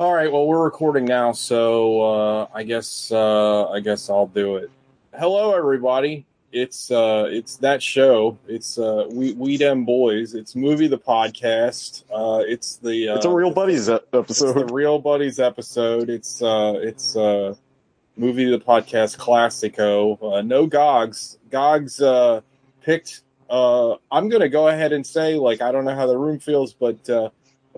All right, well, we're recording now, so I guess I'll do it. Hello, everybody. It's that show. It's we Dem Boys. It's Movie the Podcast. It's a Real Buddies episode. It's the Real Buddies episode. It's Movie the Podcast Classico. No Gogs. Gogs picked. I'm gonna go ahead and say, like, I don't know how the room feels, but a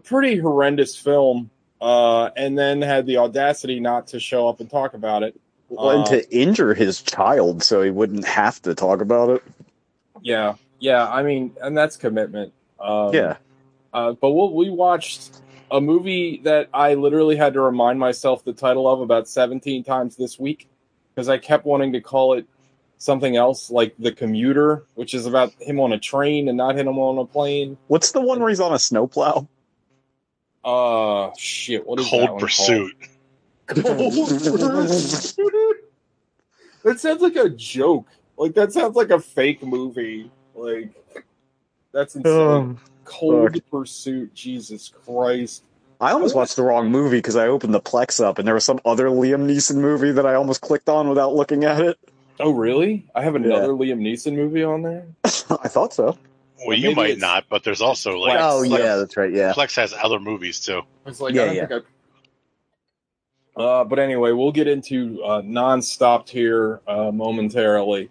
pretty horrendous film. And then had the audacity not to show up and talk about it. Well, and to injure his child so he wouldn't have to talk about it. Yeah. I mean, and that's commitment. But we watched a movie that I literally had to remind myself the title of about 17 times this week because I kept wanting to call it something else, like The Commuter, which is about him on a train and not him on a plane. What's the one where he's on a snowplow? Shit, what is Cold that one Pursuit. Called? Cold Pursuit? That sounds like a joke. Like, that sounds like a fake movie. Like, that's insane. Cold Pursuit, Jesus Christ. I almost watched the wrong movie because I opened the Plex up and there was some other Liam Neeson movie that I almost clicked on without looking at it. Oh, really? I have another Liam Neeson movie on there? I thought so. Well, you might not, but there's also like... Oh, yeah, that's right, yeah. Plex has other movies, too. It's like, I don't think but anyway, we'll get into Non-Stop here momentarily.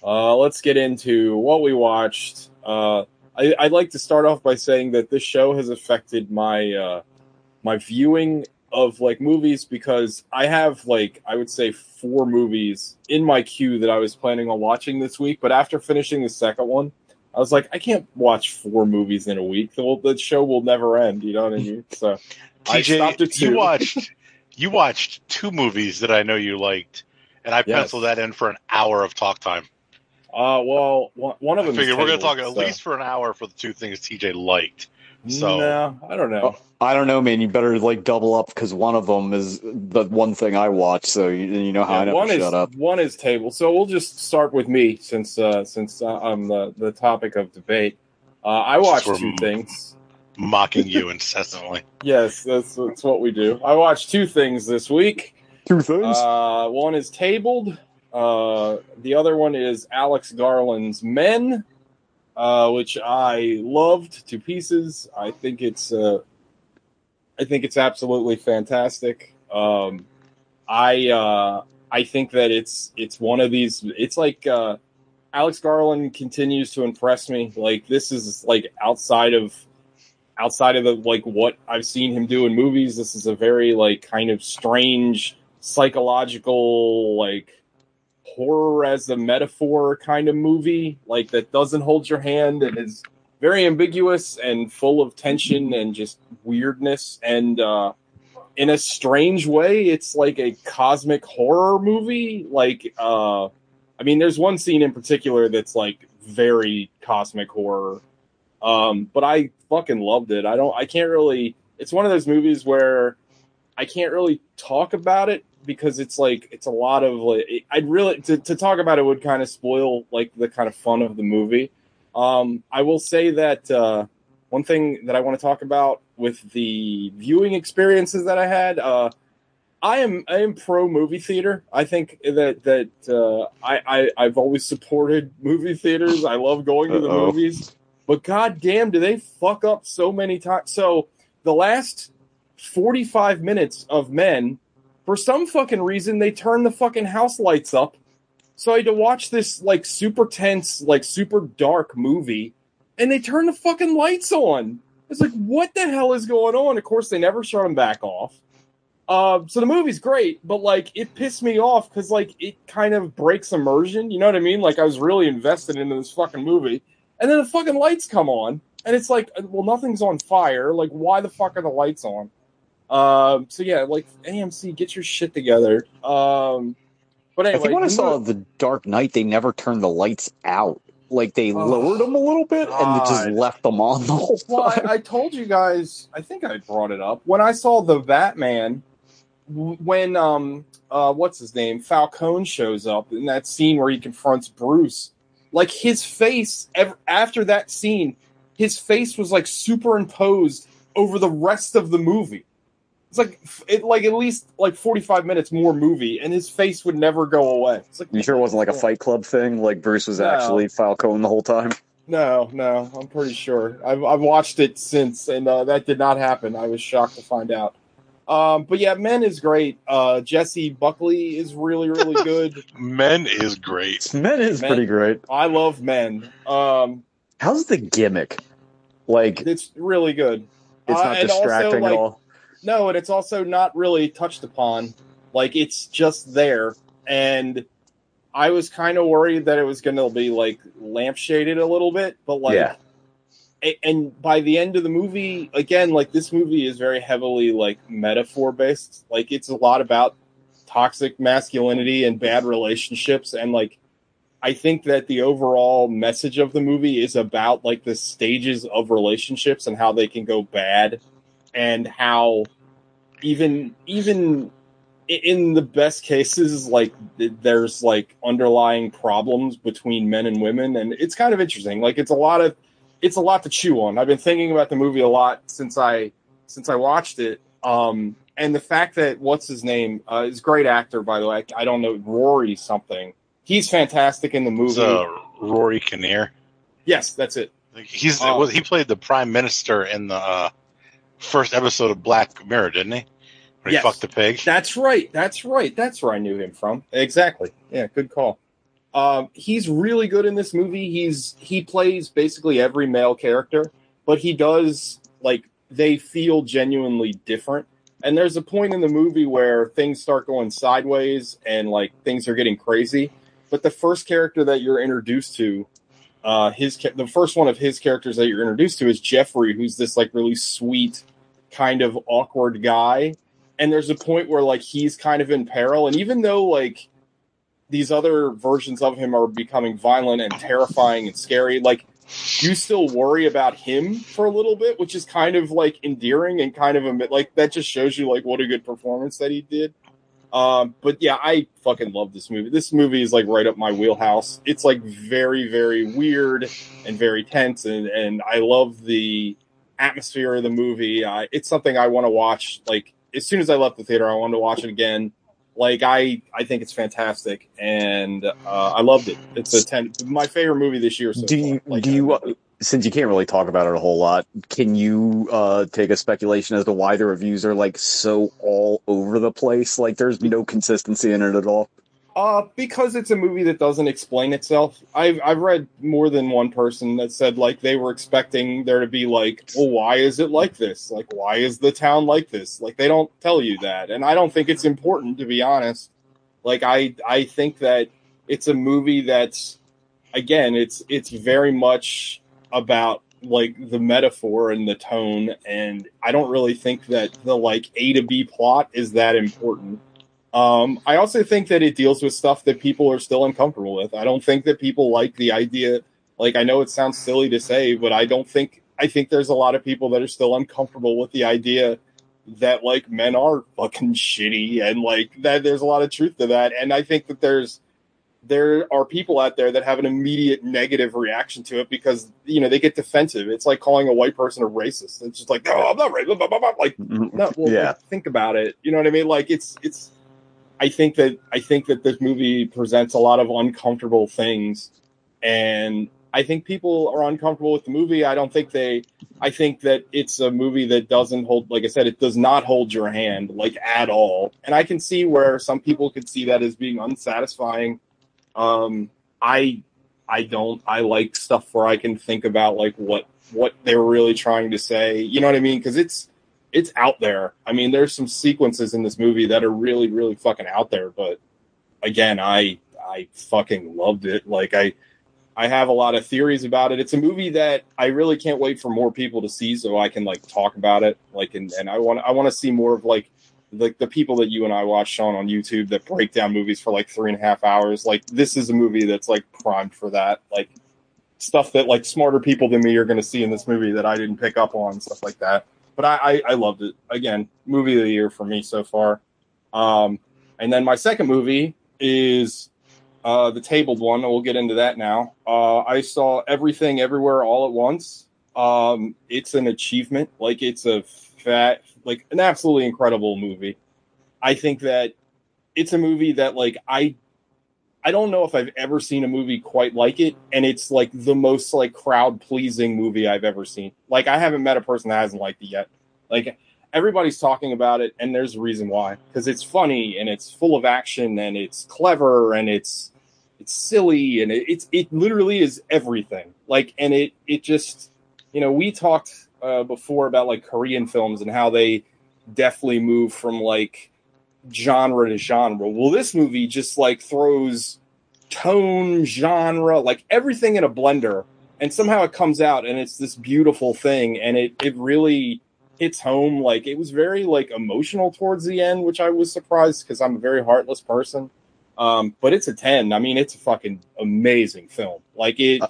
Let's get into what we watched. I'd like to start off by saying that this show has affected my my viewing of, like, movies because I have, like, I would say 4 movies in my queue that I was planning on watching this week, but after finishing the second one, I was like, I can't watch 4 movies in a week. The show will never end. You know what I mean? So TJ, I stopped at 2. You watched 2 movies that I know you liked, and I penciled that in for an hour of talk time. Well, one of them. I figured we're going to talk at least for an hour for the 2 things TJ liked. So no, I don't know. I don't know, man. You better like double up because one of them is the one thing I watch. So you know how I never shut up. One is Table. So we'll just start with me since I'm the topic of debate. I watched 2 things. Mocking you incessantly. Yes, that's what we do. I watched 2 things this week. 2 things. One is Tabled. The other one is Alex Garland's Men. Which I loved to pieces. I think it's absolutely fantastic. I think that it's one of these. It's like Alex Garland continues to impress me. Like this is like outside of the like what I've seen him do in movies. This is a very like kind of strange psychological like. Horror as a metaphor kind of movie, like that doesn't hold your hand and is very ambiguous and full of tension and just weirdness. And in a strange way, it's like a cosmic horror movie. Like, I mean, there's one scene in particular that's like very cosmic horror, but I fucking loved it. It's one of those movies where I can't really talk about it. Because it's like it's a lot of like, I'd really to talk about it would kind of spoil like the kind of fun of the movie. I will say that one thing that I want to talk about with the viewing experiences that I had, I am pro movie theater. I think that I've always supported movie theaters. I love going to the movies, but goddamn, do they fuck up so many times? So the last 45 minutes of Men. For some fucking reason, they turned the fucking house lights up, so I had to watch this, like, super tense, like, super dark movie, and they turned the fucking lights on. It's like, what the hell is going on? Of course, they never shut them back off. So the movie's great, but, like, it pissed me off, because, like, it kind of breaks immersion, you know what I mean? Like, I was really invested into this fucking movie, and then the fucking lights come on, and it's like, well, nothing's on fire, like, why the fuck are the lights on? So yeah, like AMC, get your shit together. But anyway, I think when I saw The Dark Knight, they never turned the lights out. Like they lowered them a little bit and just left them on the whole time. Well, I told you guys, I think I brought it up when I saw the Batman. When what's his name, Falcone shows up in that scene where he confronts Bruce, like his face after that scene, his face was like superimposed over the rest of the movie. It's like at least like 45 minutes more movie, and his face would never go away. It's like, you sure it wasn't like a Fight Club thing? Like Bruce was actually Falcone the whole time? No, I'm pretty sure. I've watched it since, and that did not happen. I was shocked to find out. But yeah, Men is great. Jesse Buckley is really, really good. Men is great. Men is pretty great. I love Men. How's the gimmick? Like, it's really good. It's not distracting also, like, at all. No, and it's also not really touched upon. Like, it's just there. And I was kind of worried that it was going to be, like, lampshaded a little bit. But, like, and by the end of the movie, again, like, this movie is very heavily, like, metaphor-based. Like, it's a lot about toxic masculinity and bad relationships. And, like, I think that the overall message of the movie is about, like, the stages of relationships and how they can go bad. And how even in the best cases, like, there's, like, underlying problems between men and women. And it's kind of interesting. Like, it's a lot to chew on. I've been thinking about the movie a lot since I watched it. And the fact that what's-his-name is a great actor, by the way. I don't know, Rory something. He's fantastic in the movie. It's, Rory Kinnear. Yes, that's it. He's he played the prime minister in the... first episode of Black Mirror, didn't he? Where he fucked the pig. That's right. That's where I knew him from. Exactly. Yeah, good call. He's really good in this movie. He plays basically every male character, but he does, like, they feel genuinely different. And there's a point in the movie where things start going sideways and, like, things are getting crazy. But the first character that you're introduced to, the first one of his characters that you're introduced to is Jeffrey, who's this, like, really sweet, kind of awkward guy. And there's a point where, like, he's kind of in peril. And even though, like, these other versions of him are becoming violent and terrifying and scary, like, you still worry about him for a little bit, which is kind of, like, endearing and kind of like, that just shows you, like, what a good performance that he did. But yeah, I fucking love this movie. This movie is, like, right up my wheelhouse. It's, like, very, very weird and very tense, and I love the atmosphere of the movie. It's something I want to watch. Like, as soon as I left the theater, I wanted to watch it again. Like, I think it's fantastic, and I loved it. It's my favorite movie this year. So since you can't really talk about it a whole lot, can you take a speculation as to why the reviews are, like, so all over the place? Like, there's no consistency in it at all? Because it's a movie that doesn't explain itself. I've read more than one person that said, like, they were expecting there to be, like, well, why is it like this? Like, why is the town like this? Like, they don't tell you that. And I don't think it's important, to be honest. Like, I think that it's a movie that's, again, it's very much about, like, the metaphor and the tone, and I don't really think that the, like, A to B plot is that important. I also think that it deals with stuff that people are still uncomfortable with. I don't think that people like the idea, like, I know it sounds silly to say, but I think there's a lot of people that are still uncomfortable with the idea that, like, men are fucking shitty, and, like, that there's a lot of truth to that, and I think that there are people out there that have an immediate negative reaction to it because, you know, they get defensive. It's like calling a white person a racist. It's just like, no, I'm not racist. Like, no, well, like, think about it. You know what I mean? Like, it's. I think that this movie presents a lot of uncomfortable things, and I think people are uncomfortable with the movie. I think that it's a movie that doesn't hold, like I said, it does not hold your hand, like, at all. And I can see where some people could see that as being unsatisfying. I like stuff where I can think about, like, what they were really trying to say, you know what I mean? Cause it's out there. I mean, there's some sequences in this movie that are really, really fucking out there. But again, I fucking loved it. Like, I have a lot of theories about it. It's a movie that I really can't wait for more people to see so I can, like, talk about it. Like, and I want to see more of, like, like the people that you and I watch, Sean, on YouTube that break down movies for, like, 3.5 hours. Like, this is a movie that's, like, primed for that. Like, stuff that, like, smarter people than me are going to see in this movie that I didn't pick up on, stuff like that. But I loved it. Again, movie of the year for me so far. And then my second movie is the tabled one. We'll get into that now. I saw Everything Everywhere All at Once. It's an achievement. Like, it's a that, like, an absolutely incredible movie. I think that it's a movie that, like, I don't know if I've ever seen a movie quite like it, and it's, like, the most, like, crowd-pleasing movie I've ever seen. Like, I haven't met a person that hasn't liked it yet. Like, everybody's talking about it, and there's a reason why. Because it's funny, and it's full of action, and it's clever, and it's silly, and it literally is everything. Like, and it just, you know, we talked before about, like, Korean films and how they deftly move from, like, genre to genre. Well, this movie just, like, throws tone, genre, like, everything in a blender, and somehow it comes out and it's this beautiful thing, and it really hits home. Like, it was very, like, emotional towards the end, which I was surprised, because I'm a very heartless person, but it's a 10. I mean, it's a fucking amazing film. Like, it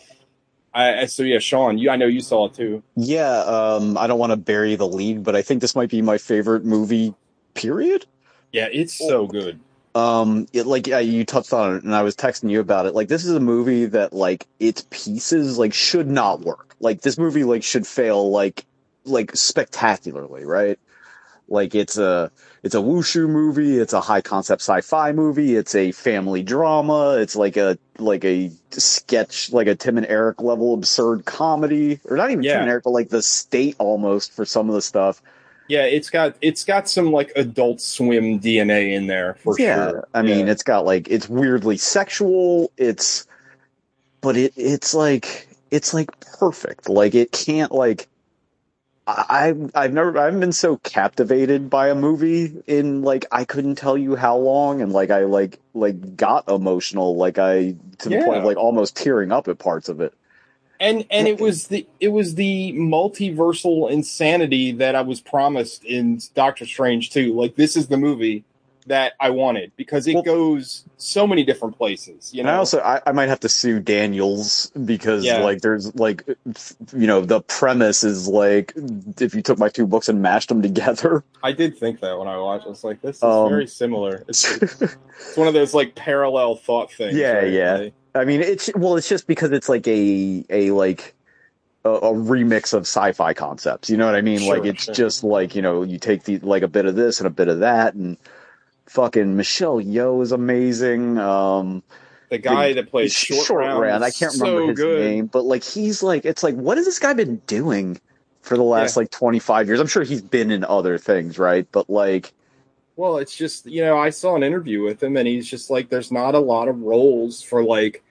so yeah, Sean, I know you saw it too. Yeah, I don't want to bury the lead, but I think this might be my favorite movie, period. Yeah, it's so good. You touched on it, and I was texting you about it. Like, this is a movie that, like, its pieces, like, should not work. Like, this movie, like, should fail, like spectacularly, right? Like, it's a wushu movie. It's a high concept sci-fi movie. It's a family drama. It's like a sketch, like a Tim and Eric level absurd comedy, or not even Tim and Eric, but like The State almost for some of the stuff. Yeah, it's got some, like, Adult Swim DNA in there, for sure. I mean, it's got, like, it's weirdly sexual, but it's perfect. Like, it can't, like, I haven't been so captivated by a movie in, like, I couldn't tell you how long, and, like, I, like got emotional, like, I, to the point of, like, almost tearing up at parts of it. And it was the multiversal insanity that I was promised in Doctor Strange 2. Like, this is the movie that I wanted, because it goes so many different places. You know, I might have to sue Daniels, because like, there's, like, you know, the premise is, like, if you took my two books and mashed them together. I did think that when I watched, I was like, this is very similar. It's one of those, like, parallel thought things. Yeah, right? Yeah. I mean, it's just because it's like a remix of sci-fi concepts. You know what I mean? Sure, like, it's just like, you know, you take the, like, a bit of this and a bit of that, and fucking Michelle Yeoh is amazing. The guy that plays Short Round, I can't remember his name, but, like, he's like, it's like, what has this guy been doing for the last like 25 years? I'm sure he's been in other things, right? But, like. Well, it's just, you know, I saw an interview with him, and he's just like, there's not a lot of roles for, like,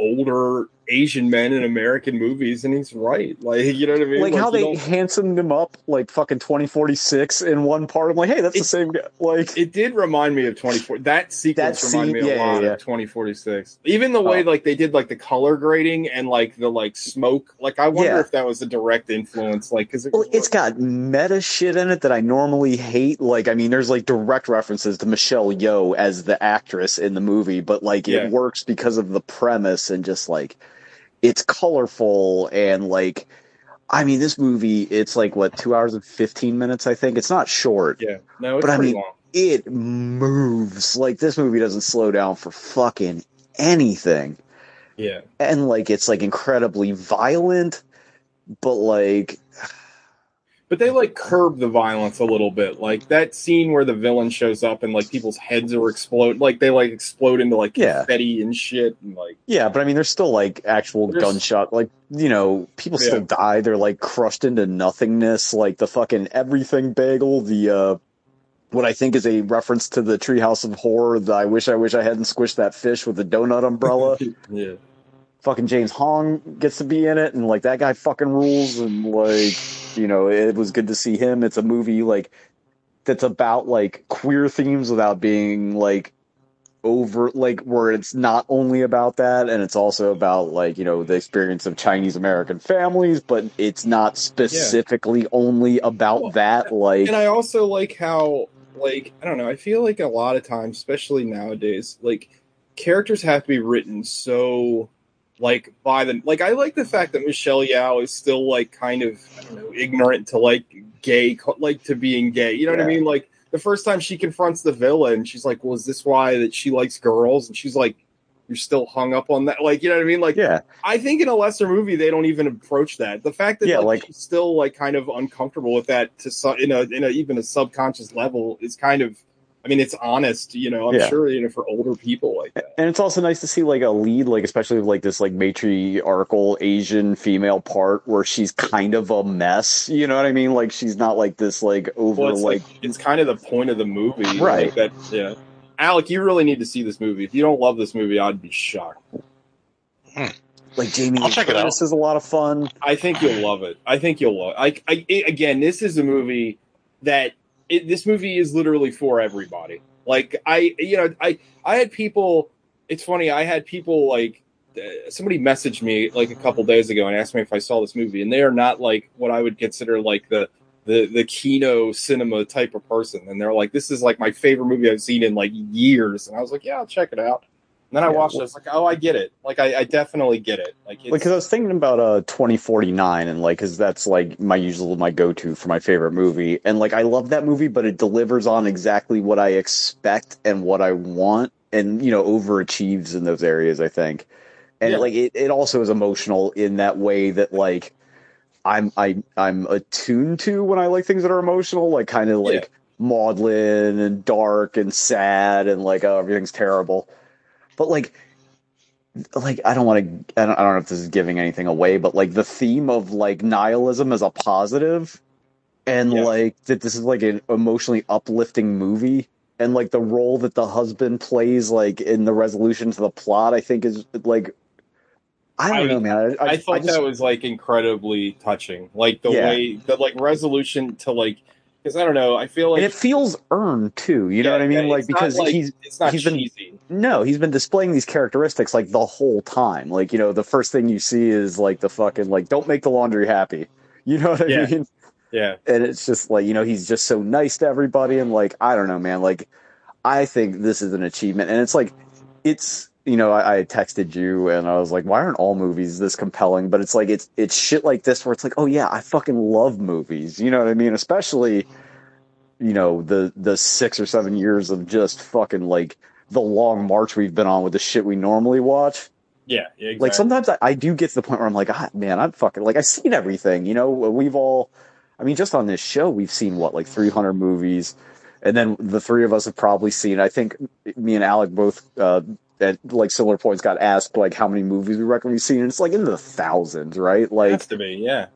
older Asian men in American movies, and he's right. Like, you know what I mean? Like, how they handsomed him up, like, fucking 2046 in one part. I'm like, hey, that's the same guy. Like, it did remind me of 2040. That sequence reminded me a lot of 2046. Even the way, like, they did, like, the color grading and, like, the, like, smoke. Like, I wonder if that was a direct influence. Like, because it's got meta shit in it that I normally hate. Like, I mean, there's, like, direct references to Michelle Yeoh as the actress in the movie, but, like, it works because of the premise and just, like. It's colorful, and, like, I mean, this movie, it's, like, what, 2 hours and 15 minutes, I think? It's not short. Yeah. No, it's pretty long. It moves. Like, this movie doesn't slow down for fucking anything. Yeah. And, like, it's, like, incredibly violent, but, like... But they, like, curb the violence a little bit. Like, that scene where the villain shows up and, like, people's heads are explode. Like, they, like, explode into, like, confetti and shit. And, like, yeah, but, I mean, there's still, like, actual gunshot. Like, you know, people still die. They're, like, crushed into nothingness. Like, the fucking everything bagel. The, what I think is a reference to the Treehouse of Horror. The I wish I hadn't squished that fish with the donut umbrella. Yeah. Fucking James Hong gets to be in it, and, like, that guy fucking rules, and, like, you know, it was good to see him. It's a movie, like, that's about, like, queer themes without being, like, over, like, where it's not only about that, and it's also about, like, you know, the experience of Chinese American families, but it's not specifically only about that, like... And I also like how, like, I don't know, I feel like a lot of times, especially nowadays, like, characters have to be written so... Like, by them, like, I like the fact that Michelle Yeoh is still, like, kind of, I don't know, ignorant to, like, gay, like, to being gay. You know what I mean? Like, the first time she confronts the villain, she's like, well, is this why that she likes girls? And she's like, you're still hung up on that. Like, you know what I mean? Like, yeah. I think in a lesser movie, they don't even approach that. The fact that she's still like kind of uncomfortable with that in a subconscious level is kind of, I mean, it's honest, you know, I'm sure, you know, for older people like that. And it's also nice to see like a lead, like, especially like this, like matriarchal Asian female part where she's kind of a mess. You know what I mean? Like, she's not like this, like over, well, like, it's kind of the point of the movie. Right. Like that, yeah. Alec, you really need to see this movie. If you don't love this movie, I'd be shocked. Like, Jamie Lee Curtis is a lot of fun. I think you'll love it. Again, this is a movie that, this movie is literally for everybody. Like, I had people, it's funny, I had people like, somebody messaged me like a couple days ago and asked me if I saw this movie, and they are not like what I would consider like the Kino cinema type of person. And they're like, this is like my favorite movie I've seen in like years. And I was like, yeah, I'll check it out. And then I watched this, like, oh, I get it. Like, I definitely get it. Like, because I was thinking about 2049, and like, because that's like my go-to for my favorite movie, and like, I love that movie, but it delivers on exactly what I expect and what I want, and you know, overachieves in those areas, I think. And like, it also is emotional in that way that like, I'm attuned to when I like things that are emotional, like kind of like maudlin and dark and sad and like, oh, everything's terrible. But like I don't know if this is giving anything away, but like the theme of like nihilism as a positive, and like that this is like an emotionally uplifting movie, and like the role that the husband plays like in the resolution to the plot, I think is like, I don't know, man. I thought that was like incredibly touching, like the way that like resolution to like. Because I don't know, I feel like... And it feels earned, too, you know what I mean? Like, because like, he's not cheesy. He's been displaying these characteristics, like, the whole time. Like, you know, the first thing you see is, like, the fucking, like, don't make the laundry happy. You know what I mean? Yeah. And it's just, like, you know, he's just so nice to everybody, and, like, I don't know, man. Like, I think this is an achievement. And it's, like, it's... You know, I texted you and I was like, why aren't all movies this compelling? But it's like, it's shit like this where it's like, oh yeah, I fucking love movies. You know what I mean? Especially, you know, the 6 or 7 years of just fucking like the long march we've been on with the shit we normally watch. Yeah, exactly. Like sometimes I do get to the point where I'm like, ah, man, I'm fucking like, I've seen everything, you know, just on this show, we've seen what, like 300 movies. And then the three of us have probably seen, I think me and Alec both, at like similar points got asked like how many movies we reckon we've seen, and it's like in the thousands, right? Like it has to be, yeah.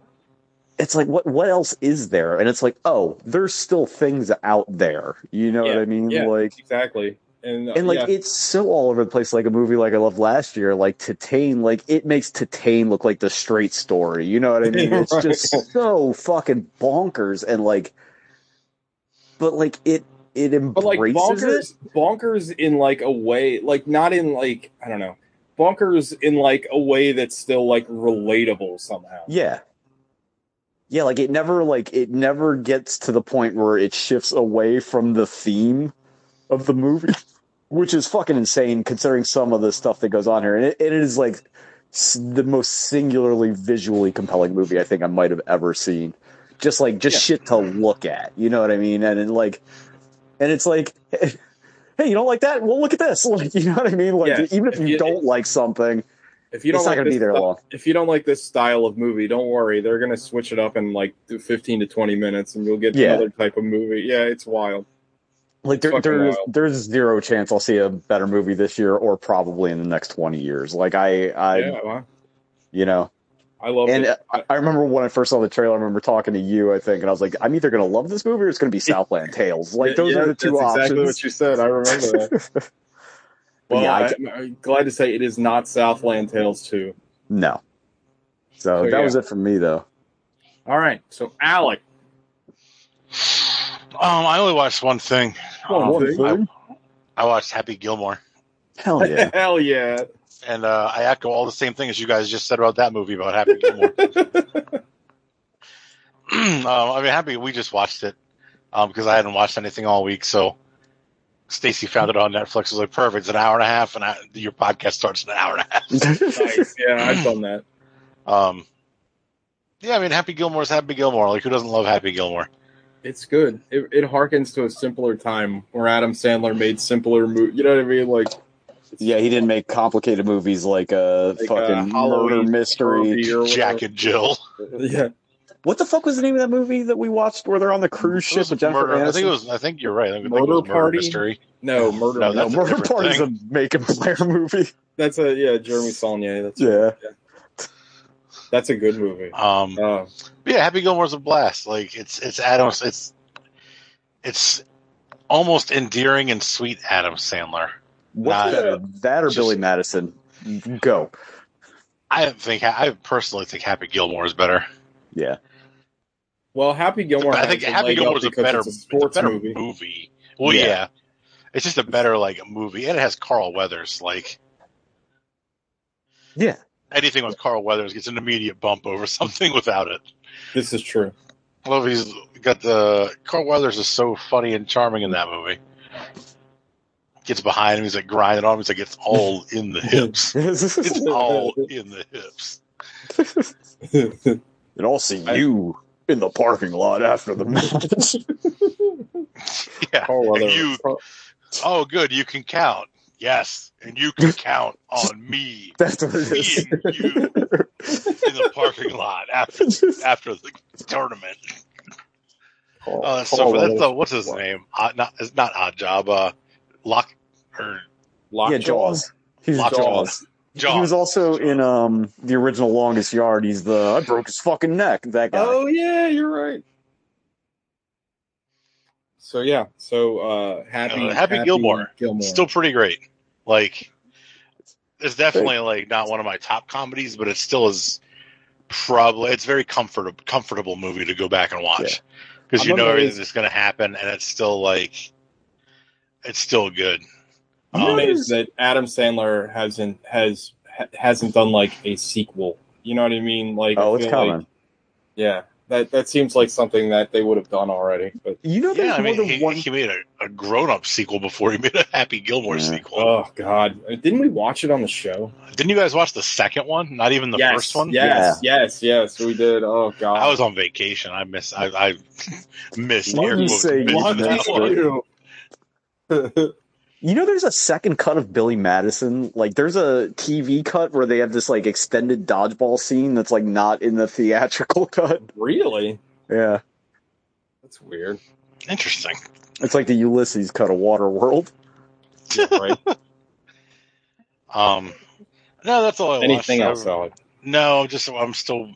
It's like what else is there? And it's like, oh, there's still things out there. You know what I mean? Yeah, like exactly. And like it's so all over the place. Like a movie like I loved last year, like Tatane, like it makes Tatane look like the straight story. You know what I mean? It's right. Just so fucking bonkers, and like but like it embraces but like bonkers in like a way, like not in like, I don't know, bonkers in like a way that's still like relatable somehow. Yeah. Yeah. Like it never gets to the point where it shifts away from the theme of the movie, which is fucking insane considering some of the stuff that goes on here. And it is like the most singularly visually compelling movie I think I might've ever seen. Just shit to look at, you know what I mean? And like, and it's like, hey, you don't like that? Well, look at this. Like, you know what I mean? Like, even if you don't like something, if you don't, it's not going to be there long. If you don't like this style of movie, don't worry. They're going to switch it up in like 15 to 20 minutes, and you'll get another type of movie. Yeah, it's wild. Like, there's zero chance I'll see a better movie this year, or probably in the next 20 years. Like, you know. I love it. And I remember when I first saw the trailer, I remember talking to you, I think, and I was like, I'm either going to love this movie or it's going to be Southland Tales. Like, those are the two options. That's exactly what you said. I remember that. Well, yeah, I'm glad to say it is not Southland Tales 2. No. So that was it for me, though. All right. So, Alec. I only watched one thing. I watched Happy Gilmore. Hell yeah. Hell yeah. And I echo all the same thing as you guys just said about that movie about Happy Gilmore. We just watched it because I hadn't watched anything all week. So Stacy found it on Netflix. I was like, perfect. It's an hour and a half, and your podcast starts in an hour and a half. Nice. Yeah, I've done that. Yeah, I mean, Happy Gilmore's Happy Gilmore. Like, who doesn't love Happy Gilmore? It's good. It harkens to a simpler time where Adam Sandler made simpler movies. You know what I mean? Like. Yeah, he didn't make complicated movies like fucking Murder Mystery, Jack and Jill. Yeah. What the fuck was the name of that movie that we watched where they're on the cruise ship with Jennifer Aniston? I think you're right. Murder Party? No, Murder Party's a make and player movie. That's Jeremy Saulnier. That's a good movie. Happy Gilmore's a blast. Like it's Adam's. It's almost endearing and sweet Adam Sandler. What's better, that or Billy Madison? Go. I personally think Happy Gilmore is better. Yeah. Well, Happy Gilmore. I think Happy Gilmore is a better movie. Well, yeah, it's just a better movie, and it has Carl Weathers. Anything with Carl Weathers gets an immediate bump over something without it. This is true. Well, he's got Carl Weathers is so funny and charming in that movie. Gets behind him, he's grinding on him. He's it's all in the hips. It's all in the hips. And I'll see you in the parking lot after the match. Yeah. Oh, good. You can count. Yes. And you can count on me. That's what it is. Seeing you in the parking lot after the tournament. Oh, that's so. That's the what's his name? It's not Oddjob. Jaws. He's Jaws. He was also in the original Longest Yard. He's I broke his fucking neck. That guy. Oh yeah, you're right. So yeah, Happy Gilmore, still pretty great. It's definitely not one of my top comedies, but it still is. Probably it's very comfortable movie to go back and watch because you know everything that's going to happen, and it's still it's still good. I'm amazed that Adam Sandler hasn't done a sequel. You know what I mean? It's coming. That seems like something that they would have done already. But he made a grown-up sequel before he made a Happy Gilmore sequel. Oh God! Didn't we watch it on the show? Didn't you guys watch the second one? Not even the first one. Yes, we did. Oh God! I was on vacation. I missed. I missed. What you say? That one. You know, there's a second cut of Billy Madison. There's a TV cut where they have this extended dodgeball scene that's not in the theatrical cut. Really? Yeah. That's weird. Interesting. It's the Ulysses cut of Waterworld. Yeah, right. No, that's all I watched. Anything else solid? No, just I'm still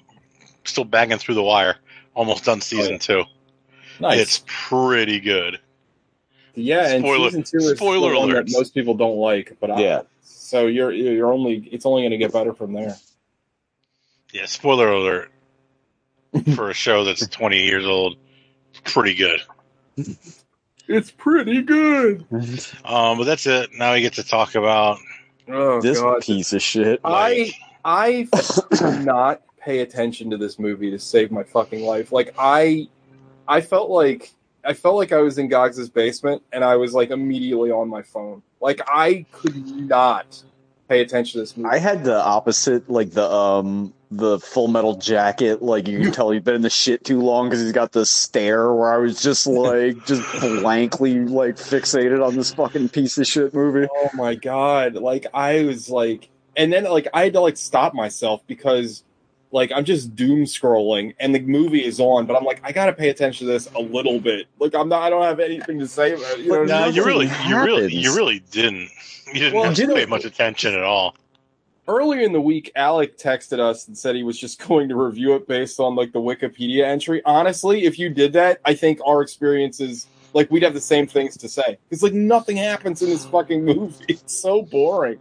banging through the wire. Almost done season two. Nice. It's pretty good. Yeah, and season 2 is spoiler one that most people don't like, but so you're it's only going to get better from there. Yeah, spoiler alert for a show that's 20 years old. Pretty good. It's pretty good. But that's it. Now we get to talk about this piece of shit. I did not pay attention to this movie to save my fucking life. I felt like I was in Gogs's basement, and I was immediately on my phone. I could not pay attention to this movie. I had the opposite, the Full Metal Jacket. You can tell he's been in the shit too long because he's got the stare. Where I was just blankly fixated on this fucking piece of shit movie. Oh my God! I was and then I had to stop myself because. I'm just doom scrolling, and the movie is on, but I'm I gotta pay attention to this a little bit. I don't have anything to say about it. You really didn't. You didn't pay much attention at all. Earlier in the week, Alec texted us and said he was just going to review it based on the Wikipedia entry. Honestly, if you did that, I think our experiences we'd have the same things to say. It's nothing happens in this fucking movie. It's so boring.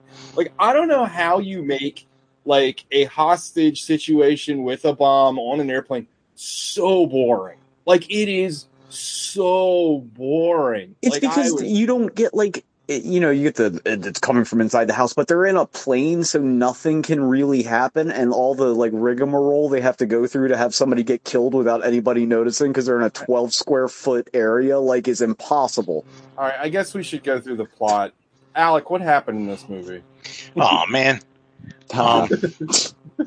I don't know how you make a hostage situation with a bomb on an airplane. So boring. It is so boring. It's because you don't get you get it's coming from inside the house, but they're in a plane, so nothing can really happen. And all the rigmarole they have to go through to have somebody get killed without anybody noticing because they're in a 12 square foot area, is impossible. All right. I guess we should go through the plot. Alec, what happened in this movie? Oh man. So, the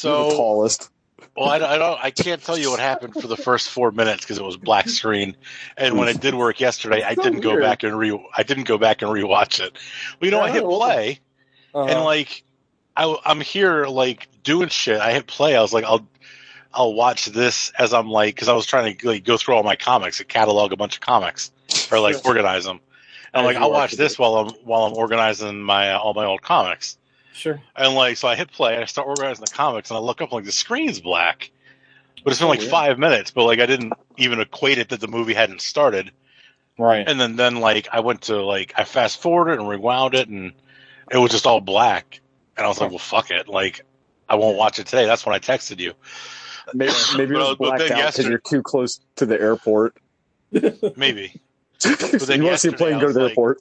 tallest. Well, I can't tell you what happened for the first 4 minutes because it was black screen, and when it did work yesterday, I didn't go back and rewatch it. Well, you know, I hit play, and like I'm here like doing shit. I hit play. I was like, I'll watch this as I'm like, because I was trying to like go through all my comics and catalog a bunch of comics or like organize them. And I'm like, I'll watch this while I'm organizing my all my old comics. Sure. And like, so I hit play and I start organizing the comics and I look up and like the screen's black, but it's been like 5 minutes. But like, I didn't even equate it that the movie hadn't started. Right. And then like, I went to like, I fast forwarded and rewound it and it was just all black. And I was like, well, fuck it. Like, I won't watch it today. That's when I texted you. Maybe it was blacked out because you're too close to the airport. Maybe. But then you want to see a plane go to the airport.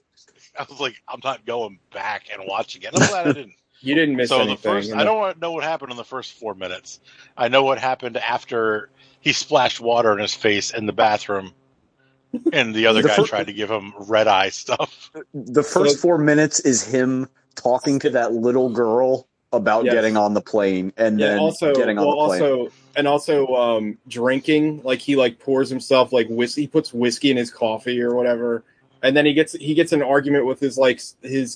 I was like, I'm not going back and watching it. I'm glad I didn't. You didn't miss anything. I don't know what happened in the first 4 minutes. I know what happened after he splashed water in his face in the bathroom, and the other guy tried to give him red eye stuff. The first 4 minutes is him talking to that little girl about getting on the plane, and then getting on the plane. Also, drinking. Like he like pours himself like whiskey. He puts whiskey in his coffee or whatever. And then he gets an argument with his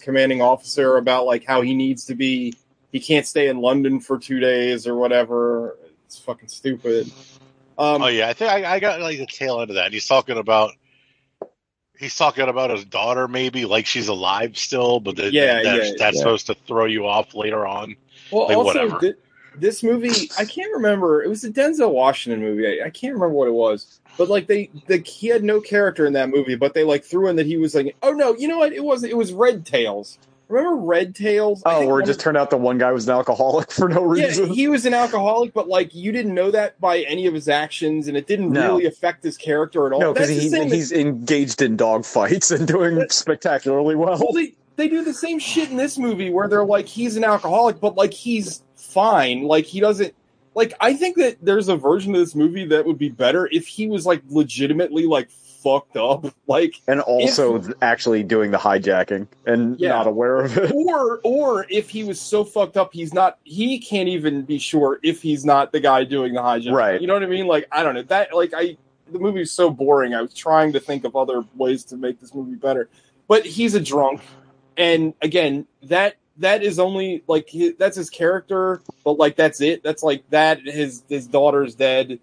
commanding officer about like how he can't stay in London for 2 days or whatever. It's fucking stupid. I think I got like the tail end of that. And he's talking about his daughter, maybe like she's alive still, but that's supposed to throw you off later on. Well, like, also, whatever. This movie, I can't remember. It was a Denzel Washington movie. I can't remember what it was. But like he had no character in that movie, but they like threw in that he was like, oh no, you know what? It was Red Tails. Remember Red Tails? Oh, where it just turned out the one guy was an alcoholic for no reason. Yeah, he was an alcoholic, but like you didn't know that by any of his actions, and it didn't really affect his character at all. No, because he's engaged in dogfights and doing spectacularly well. Well, they do the same shit in this movie where they're like he's an alcoholic, but like he's fine. Like he doesn't. Like I think that there's a version of this movie that would be better if he was like legitimately like fucked up, like, and also actually doing the hijacking and not aware of it, or if he was so fucked up he can't even be sure if he's not the guy doing the hijacking. Right? You know what I mean? Like I don't know that. Like the movie is so boring. I was trying to think of other ways to make this movie better, but he's a drunk, and again that is only like that's his character, but like that's it. That's like that. His daughter's dead,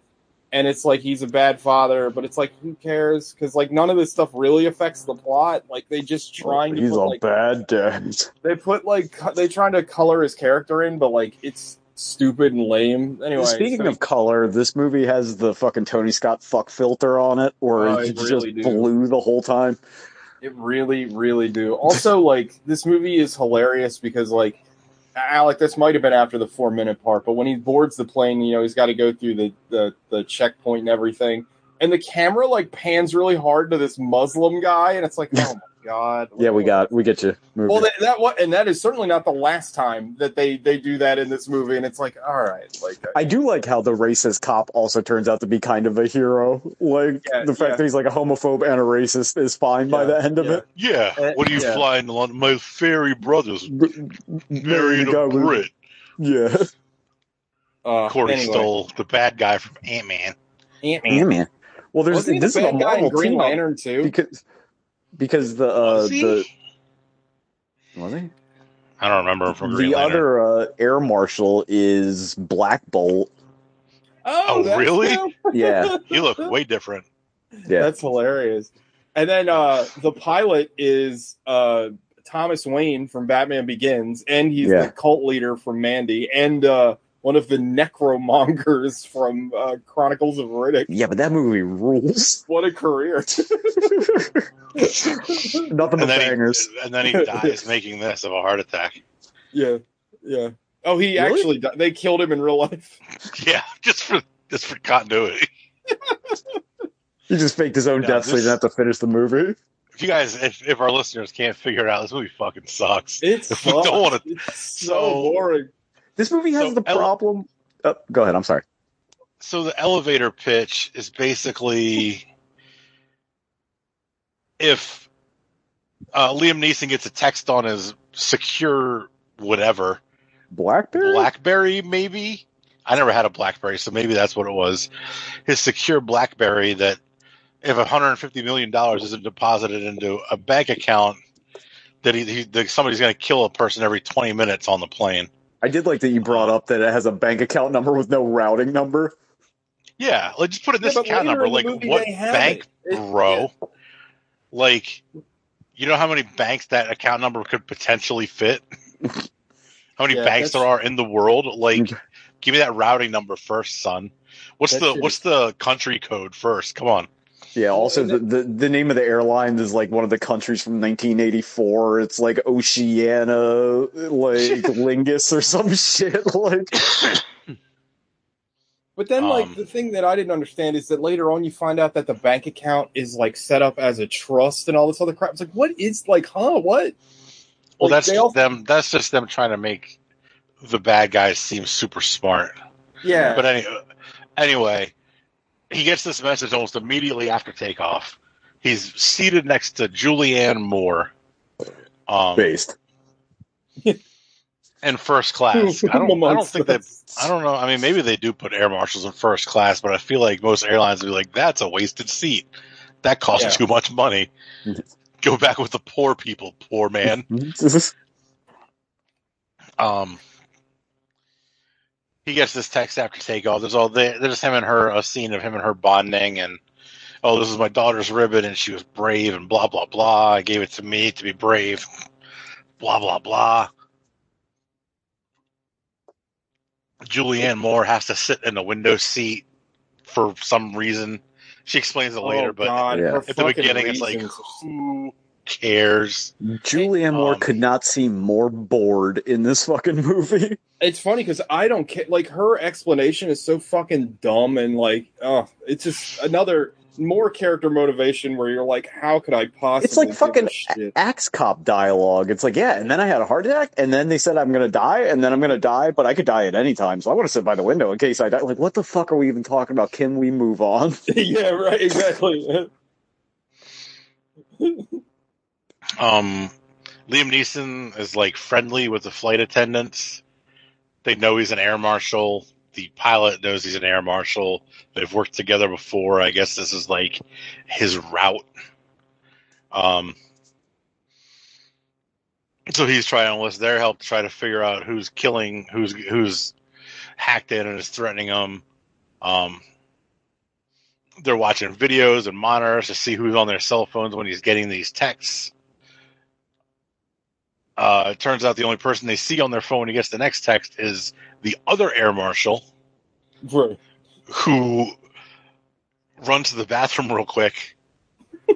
and it's like he's a bad father. But it's like who cares? Because like none of this stuff really affects the plot. Like they just trying to. He's put, a like, bad dad. They put like they trying to color his character in, but like it's stupid and lame. Anyway, speaking of color, this movie has the fucking Tony Scott fuck filter on it, or it really just blue the whole time. It really, really do. Also, like, this movie is hilarious because, like, Alec, this might have been after the 4 minute part, but when he boards the plane, you know, he's got to go through the checkpoint and everything. And the camera, like, pans really hard to this Muslim guy, and it's like, oh my God. Yeah, we get you. Movie. Well, that is certainly not the last time that they do that in this movie, and it's like, all right. Like, I do like how the racist cop also turns out to be kind of a hero. Like, the fact that he's like a homophobe and a racist is fine by the end of it. Yeah. What are you flying along? My fairy brothers marrying a Brit. Yeah. Corey stole the bad guy from Ant-Man. Well, there's this is a Marvel Green Lantern too because the was he? I don't remember from Green Lantern. The other air marshal is Black Bolt. Oh really? Him? Yeah, he looked way different. Yeah, that's hilarious. And then the pilot is Thomas Wayne from Batman Begins, and he's the cult leader from Mandy, and one of the necromongers from Chronicles of Riddick. Yeah, but that movie rules. What a career. Nothing but bangers. And then he dies making this of a heart attack. Yeah, yeah. Oh, he actually died. They killed him in real life. Yeah, just for continuity. He just faked his own death so he didn't have to finish the movie. If you guys, if our listeners can't figure it out, this movie fucking sucks. It's so boring. This movie has the problem. Oh, go ahead. I'm sorry. So the elevator pitch is basically if Liam Neeson gets a text on his secure whatever BlackBerry, maybe I never had a BlackBerry, so maybe that's what it was. His secure BlackBerry that if $150 million isn't deposited into a bank account, that that somebody's going to kill a person every 20 minutes on the plane. I did like that you brought up that it has a bank account number with no routing number. Yeah, like just put in this account number. Like, what bank, bro? Yeah. Like, you know how many banks that account number could potentially fit? How many banks there are in the world? Like, give me that routing number first, son. What's the country code first? Come on. Yeah, also the name of the airline is like one of the countries from 1984. It's like Oceana, like Lingus or some shit. Like. But then, like, the thing that I didn't understand is that later on you find out that the bank account is, like, set up as a trust and all this other crap. It's like, what is, like, huh, what? Well, like, that's just them trying to make the bad guys seem super smart. Yeah. But anyway, he gets this message almost immediately after takeoff. He's seated next to Julianne Moore. Based. And first class. I don't think that. I don't know. I mean, maybe they do put air marshals in first class, but I feel like most airlines would be like, "That's a wasted seat. That costs too much money. Go back with the poor people, poor man." He gets this text after takeoff. There's him and her, a scene of him and her bonding, and oh, this is my daughter's ribbon, and she was brave, and blah blah blah. I gave it to me to be brave. Blah blah blah. Julianne Moore has to sit in the window seat for some reason. She explains it later, but at the beginning, it's like, who cares? Julianne Moore could not seem more bored in this fucking movie. It's funny because I don't care. Like, her explanation is so fucking dumb, and like, it's just another more character motivation where you're like, how could I possibly? It's like fucking Axe Cop dialogue. It's like, yeah, and then I had a heart attack, and then they said I'm gonna die, and then I'm gonna die, but I could die at any time, so I want to sit by the window in case I die. Like, what the fuck are we even talking about? Can we move on? Yeah, right, exactly. Liam Neeson is like friendly with the flight attendants. They know he's an air marshal. The pilot knows he's an air marshal. They've worked together before. I guess this is like his route. So he's trying to enlist their help to try to figure out who's killing, who's hacked in and is threatening them. They're watching videos and monitors to see who's on their cell phones when he's getting these texts. It turns out the only person they see on their phone when he gets the next text is the other air marshal, right, who runs to the bathroom real quick. I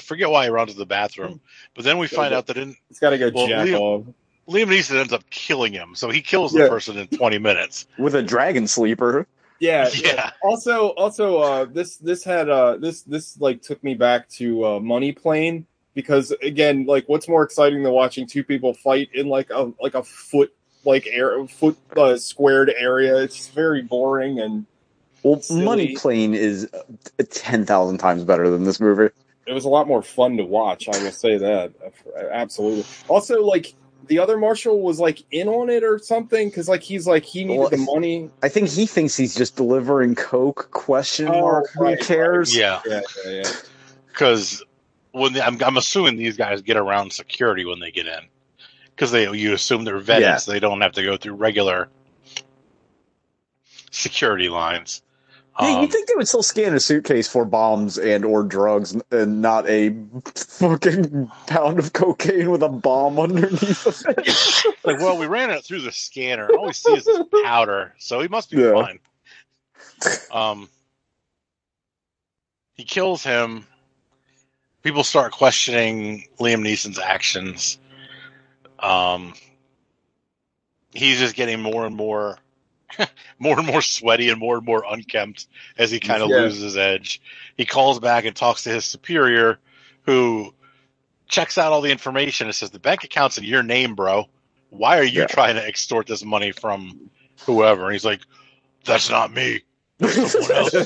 forget why he runs to the bathroom, but then we find out that it's got to go jack off. Liam Neeson ends up killing him, so he kills the person in 20 minutes with a dragon sleeper. Yeah. Also, this took me back to Money Plane, because again, like, what's more exciting than watching two people fight in like a foot squared area? It's very boring and silly. Money Plane is 10,000 times better than this movie. It was a lot more fun to watch. I will say that, absolutely. Also, like, the other marshal was like in on it or something, because like he's like he needed the money. I think he thinks he's just delivering coke. Question mark. Right, who cares? Right. Yeah. Because I'm assuming these guys get around security when they get in, because you assume they're vetted, so they don't have to go through regular security lines. Yeah, you'd think they would still scan a suitcase for bombs and or drugs and not a fucking pound of cocaine with a bomb underneath of it. Like, well, we ran it through the scanner. All we see is this powder, so he must be fine. He kills him. People start questioning Liam Neeson's actions. He's just getting more and more sweaty and more unkempt as he kind of loses his edge. He calls back and talks to his superior, who checks out all the information and says, the bank account's in your name, bro. Why are you trying to extort this money from whoever? And he's like, that's not me. That's someone else.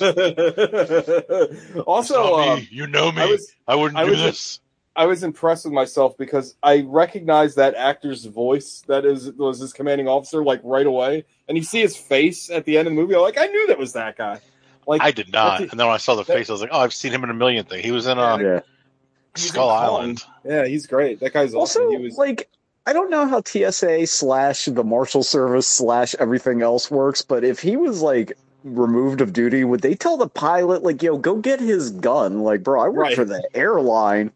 Also, you know me. I wouldn't do this. I was impressed with myself because I recognized that actor's voice that was his commanding officer, like, right away. And you see his face at the end of the movie. I'm like, I knew that was that guy. Like, I did not. And then when I saw the face, I was like, oh, I've seen him in a million things. He was in Skull Island. Yeah, he's great. That guy's awesome. Also, like, I don't know how TSA / the Marshal Service / everything else works, but if he was, like, removed of duty, would they tell the pilot, like, yo, go get his gun? Like, bro, I work for the airline.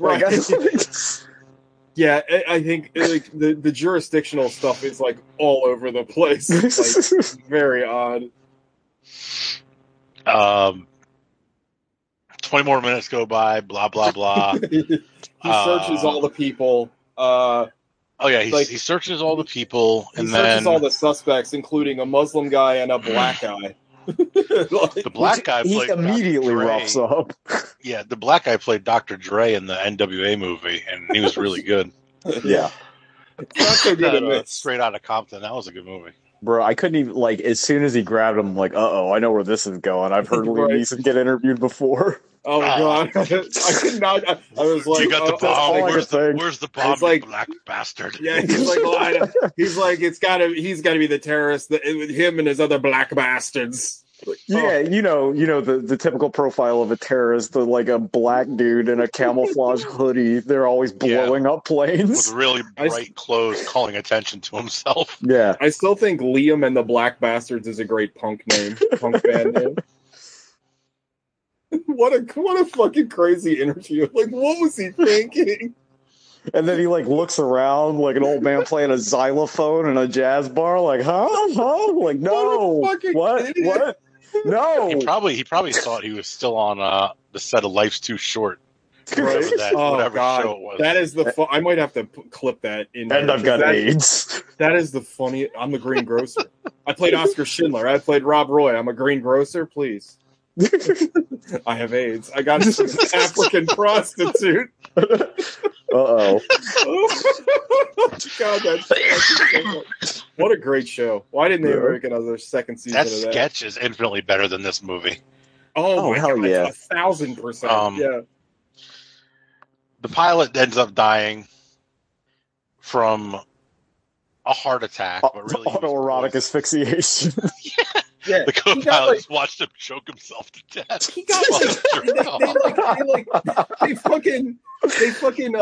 Like, yeah, I think, like, the jurisdictional stuff is, like, all over the place. It's, like, very odd. 20 more minutes go by, blah, blah, blah. He searches all the people. He searches all the people. He searches all the suspects, including a Muslim guy and a black guy. The black guy played immediately roughs up. Yeah, the black guy played Dr. Dre in the NWA movie, and he was really good. Yeah. Straight Out of Compton. That was a good movie. Bro, I couldn't even, like, as soon as he grabbed him, I'm like, I know where this is going. I've heard Liam Neeson get interviewed before. Oh, my God. I could not. I was like, you got the bomb. Where's the bomb, like, black bastard? Yeah, he's like, he's got to be the terrorist, with him and his other black bastards. Like, yeah, you know the typical profile of a terrorist, like a black dude in a camouflage hoodie. They're always blowing up planes with really bright clothes, calling attention to himself. Yeah, I still think Liam and the Black Bastards is a great punk band name. What a fucking crazy interview! Like, what was he thinking? And then he, like, looks around like an old man playing a xylophone in a jazz bar. Like, huh? Like, no, what? No, he probably thought he was still on the set of Life's Too Short. Right? Whatever show it was. That is the. I might have to clip that in. And I've got AIDS. That is the funny. I'm the green grocer. I played Oscar Schindler. I played Rob Roy. I'm a green grocer. Please. I have AIDS. I got an African prostitute. Uh-oh. God, that's what a great show. Why didn't they make another second season of that? That sketch is infinitely better than this movie. Oh, hell God, yeah. 1,000%. Yeah. The pilot ends up dying from a heart attack. But really autoerotic asphyxiation. Yeah. Yeah, the co-pilot just watched him choke himself to death. He got they fucking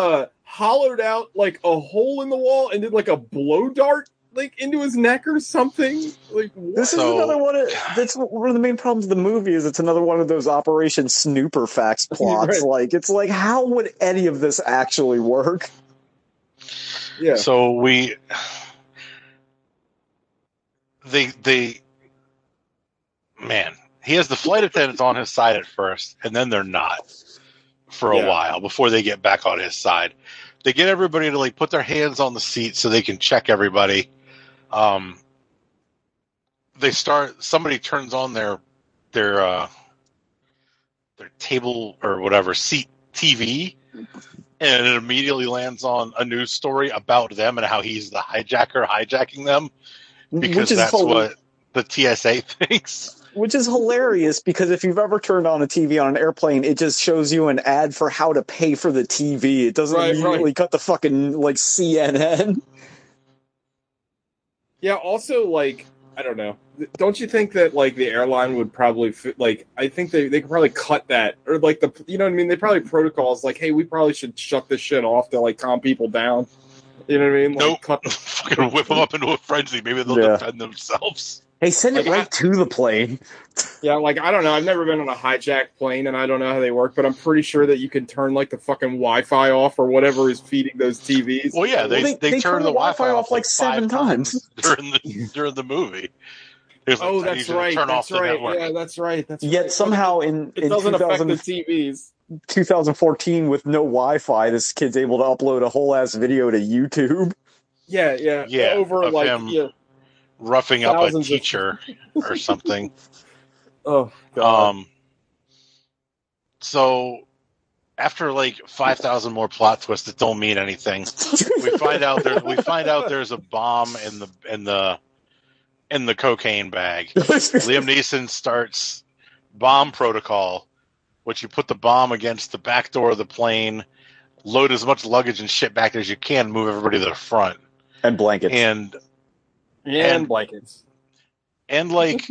hollowed out, like, a hole in the wall and did, like, a blow dart, like, into his neck or something. Like, this is another one. That's one of the main problems of the movie is it's another one of those Operation Snooper fax plots. Right. Like, it's like, how would any of this actually work? Yeah. So he has the flight attendants on his side at first, and then they're not for a while before they get back on his side. They get everybody to, like, put their hands on the seat so they can check everybody. Somebody turns on their table or whatever seat TV, and it immediately lands on a news story about them and how he's the hijacker hijacking them, because that's what the TSA thinks. Which is hilarious, because if you've ever turned on a TV on an airplane, it just shows you an ad for how to pay for the TV. It doesn't immediately cut the fucking, like, CNN. Yeah, also, like, I don't know. Don't you think that, like, the airline would probably, like, I think they could probably cut that. Or, like, you know what I mean? They probably protocols, like, hey, we probably should shut this shit off to, like, calm people down. You know what I mean? Like, cut fucking whip them up into a frenzy. Maybe they'll defend themselves. They send it to the plane. Yeah, like, I don't know. I've never been on a hijacked plane, and I don't know how they work, but I'm pretty sure that you can turn, like, the fucking Wi-Fi off or whatever is feeding those TVs. Well, yeah, they turn the Wi-Fi off, like, 7 times. During the movie. Like, oh, that's right. That's right. Yeah, that's right. That's right. Yet somehow it doesn't affect the TVs. 2014, with no Wi-Fi, this kid's able to upload a whole-ass video to YouTube. Yeah. Over, like, roughing up a teacher or something. Oh, God. So after, like, 5,000 more plot twists that don't mean anything, we find out there's a bomb in the cocaine bag. Liam Neeson starts bomb protocol, which you put the bomb against the back door of the plane. load as much luggage and shit back as you can, move everybody to the front. And blankets. And blankets. And, like,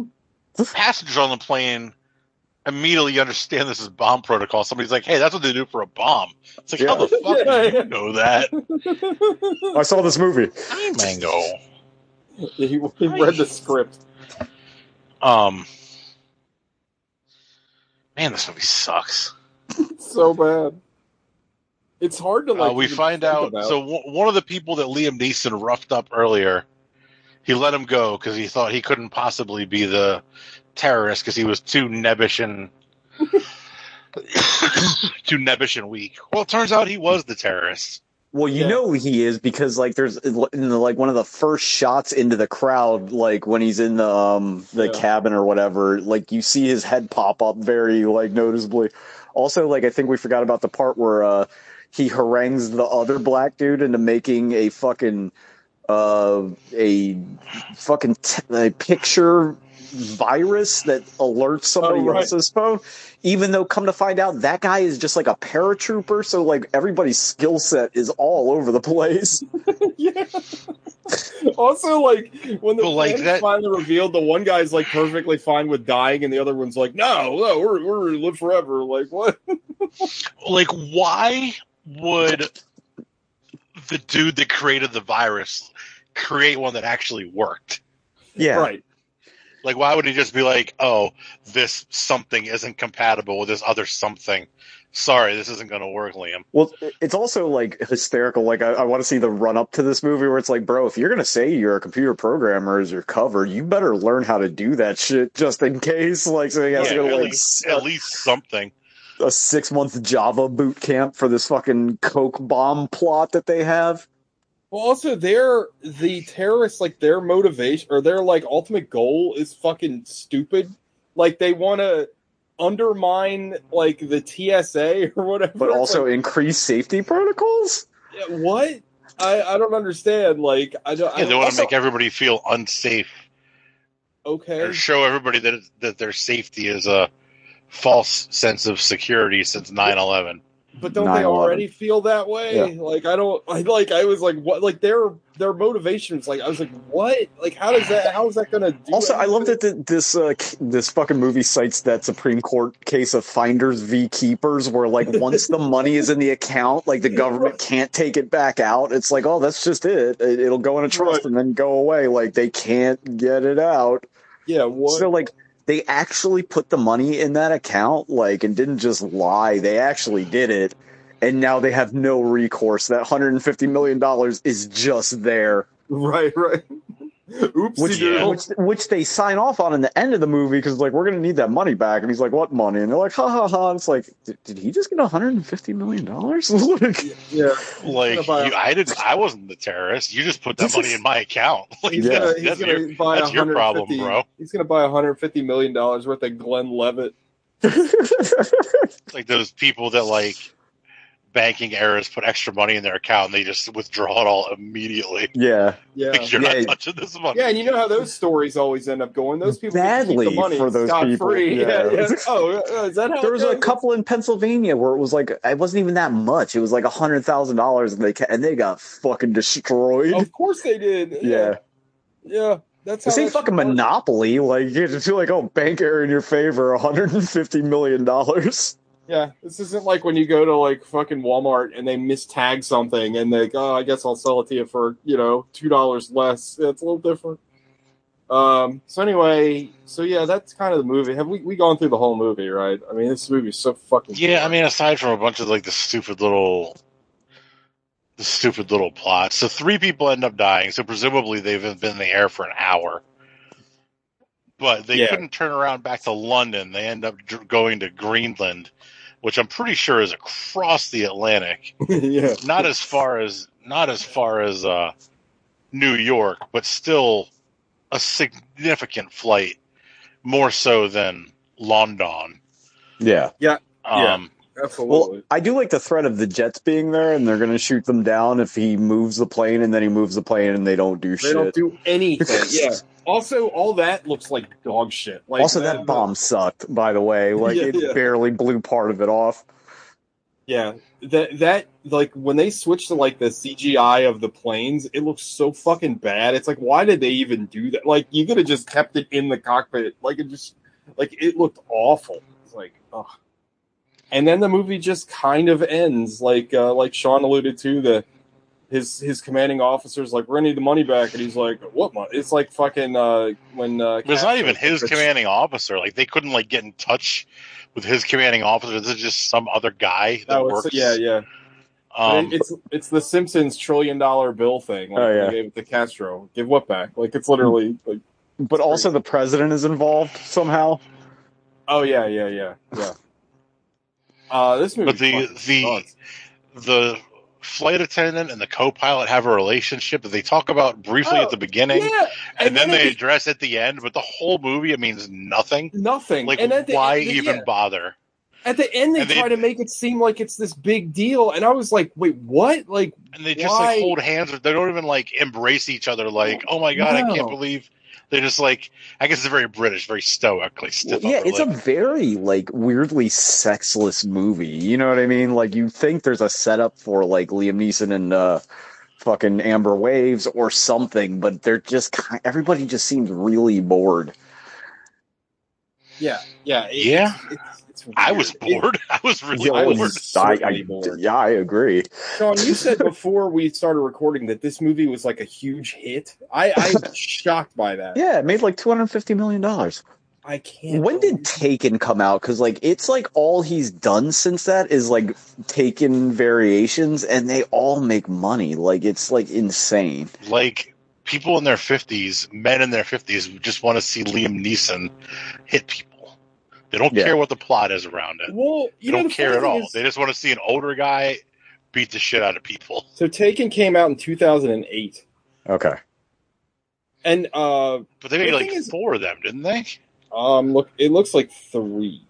passengers on the plane immediately understand this is bomb protocol. Somebody's like, hey, that's what they do for a bomb. It's like, how the fuck did you know that? I saw this movie. Mango. He read the script. Man, this movie sucks. So bad. It's hard to like. We find out. About. So one of the people that Liam Neeson roughed up earlier, he let him go because he thought he couldn't possibly be the terrorist because he was too nebbish and weak. Well, it turns out he was the terrorist. Well, you know he is because like there's in the, like one of the first shots into the crowd, like when he's in the cabin or whatever, like you see his head pop up very like noticeably. Also, like I think we forgot about the part where he harangues the other black dude into making a fucking a picture virus that alerts somebody else's phone, even though come to find out that guy is just like a paratrooper, so like everybody's skill set is all over the place. Yeah. Also, like when the finally revealed, the one guy's like perfectly fine with dying and the other one's like, no, we're live forever. Like what? Like why would the dude that created the virus create one that actually worked? Yeah. Right. Like, why would he just be like, oh, this something isn't compatible with this other something? Sorry, this isn't going to work, Liam. Well, it's also, like, hysterical. Like, I want to see the run-up to this movie where it's like, bro, if you're going to say you're a computer programmer as your cover, you better learn how to do that shit just in case. Like, so he has to go to, like, at least something. A 6-month Java boot camp for this fucking Coke bomb plot that they have. Well, also, the terrorists, like, their motivation, or their, like, ultimate goal is fucking stupid. Like, they want to undermine, like, the TSA or whatever. But also like, increase safety protocols? Yeah, what? I don't understand. Like, I don't... Yeah, they want to make everybody feel unsafe. Okay. Or show everybody that their safety is a false sense of security since 9/11. But don't they already feel that way? Yeah. Like I don't. I was like, what? Like their motivations. Like I was like, what? Like how does that? How is that going to? Also, anything? I love that this fucking movie cites that Supreme Court case of finders v keepers, where like once the money is in the account, like the government can't take it back out. It's like, oh, that's just it. It'll go in a trust and then go away. Like they can't get it out. Yeah. What? So like. They actually put the money in that account, like, and didn't just lie. They actually did it, and now they have no recourse. That $150 million is just there. Right, right. Oopsie. Which they sign off on in the end of the movie because, like, we're going to need that money back. And he's like, what money? And they're like, ha, ha, ha. And it's like, did he just get $150 million? Yeah. Like, I wasn't the terrorist. You just put that money in my account. Like, that's your problem, bro. He's going to buy $150 million worth of Glenn Levitt. Like those people that, like, banking errors put extra money in their account and they just withdraw it all immediately. Yeah. Yeah. Like you're not touching this money. Yeah, and you know how those stories always end up going. Those people badly keep the money for those people. Free. Yeah. Yeah, yeah. Oh, is that how there was a couple in Pennsylvania where it was like it wasn't even that much. It was like $100,000 and they got fucking destroyed. Of course they did. Yeah. Yeah. That's how it's fucking monopoly. Like you just feel like, oh, bank error in your favor, $150 million. Yeah, this isn't like when you go to, like, fucking Walmart and they mistag something and they go, oh, I guess I'll sell it to you for, you know, $2 less. Yeah, it's a little different. So anyway, that's kind of the movie. Have we gone through the whole movie, right? I mean, this movie's so fucking... Yeah, cool. I mean, aside from a bunch of, like, the stupid little plots. So 3 people end up dying, so presumably they've been in the air for an hour. But they couldn't turn around back to London. They end up going to Greenland, which I'm pretty sure is across the Atlantic. Yeah. Not as far as New York, but still a significant flight, more so than London. Yeah. Yeah. Absolutely. Well, I do like the threat of the jets being there, and they're going to shoot them down if he moves the plane, and then he moves the plane, and they don't do shit. They don't do anything. Yeah. Also, all that looks like dog shit. Like, also, that bomb sucked, by the way. Like, it barely blew part of it off. Yeah, that like when they switch to like the CGI of the planes, it looks so fucking bad. It's like, why did they even do that? Like, you could have just kept it in the cockpit. Like, it just like it looked awful. It's like, ugh. And then the movie just kind of ends, like Sean alluded to, the his commanding officer's like, we're gonna need the money back, and he's like, what money? It's like fucking it's not even his commanding officer. Like, they couldn't like get in touch with his commanding officer. This is just some other guy that works. Yeah. It's the Simpsons $1 trillion bill thing. Like, they gave it to Castro. Give what back? Like, it's literally like. But also, the president is involved somehow. Oh yeah. This movie. But the flight attendant and the co-pilot have a relationship that they talk about briefly at the beginning, and then they address at the end. But the whole movie, it means nothing. Like, why even bother? At the end, they try to make it seem like it's this big deal, and I was like, "Wait, what?" Like, and they just like hold hands. Or they don't even like embrace each other. Like, oh my god, I can't believe. They're just like, I guess it's very British, very stoic, like stiff. Well, yeah, it's a very like weirdly sexless movie. You know what I mean? Like, you think there's a setup for like Liam Neeson and fucking Amber Waves or something, but they're just everybody just seems really bored. Yeah. It's weird. I was bored. I was really bored. Yeah, I agree. Sean, you said before we started recording that this movie was like a huge hit. I'm shocked by that. Yeah, it made like $250 million. I can't. When did Taken come out? Because like it's like all he's done since that is like Taken variations, and they all make money. Like, it's like insane. Like, people in their 50s, men in their 50s, just want to see Liam Neeson hit people. They don't care what the plot is around it. Well, they don't care at all. They just want to see an older guy beat the shit out of people. So Taken came out in 2008. Okay. And but they made like four of them, didn't they? It looks like three,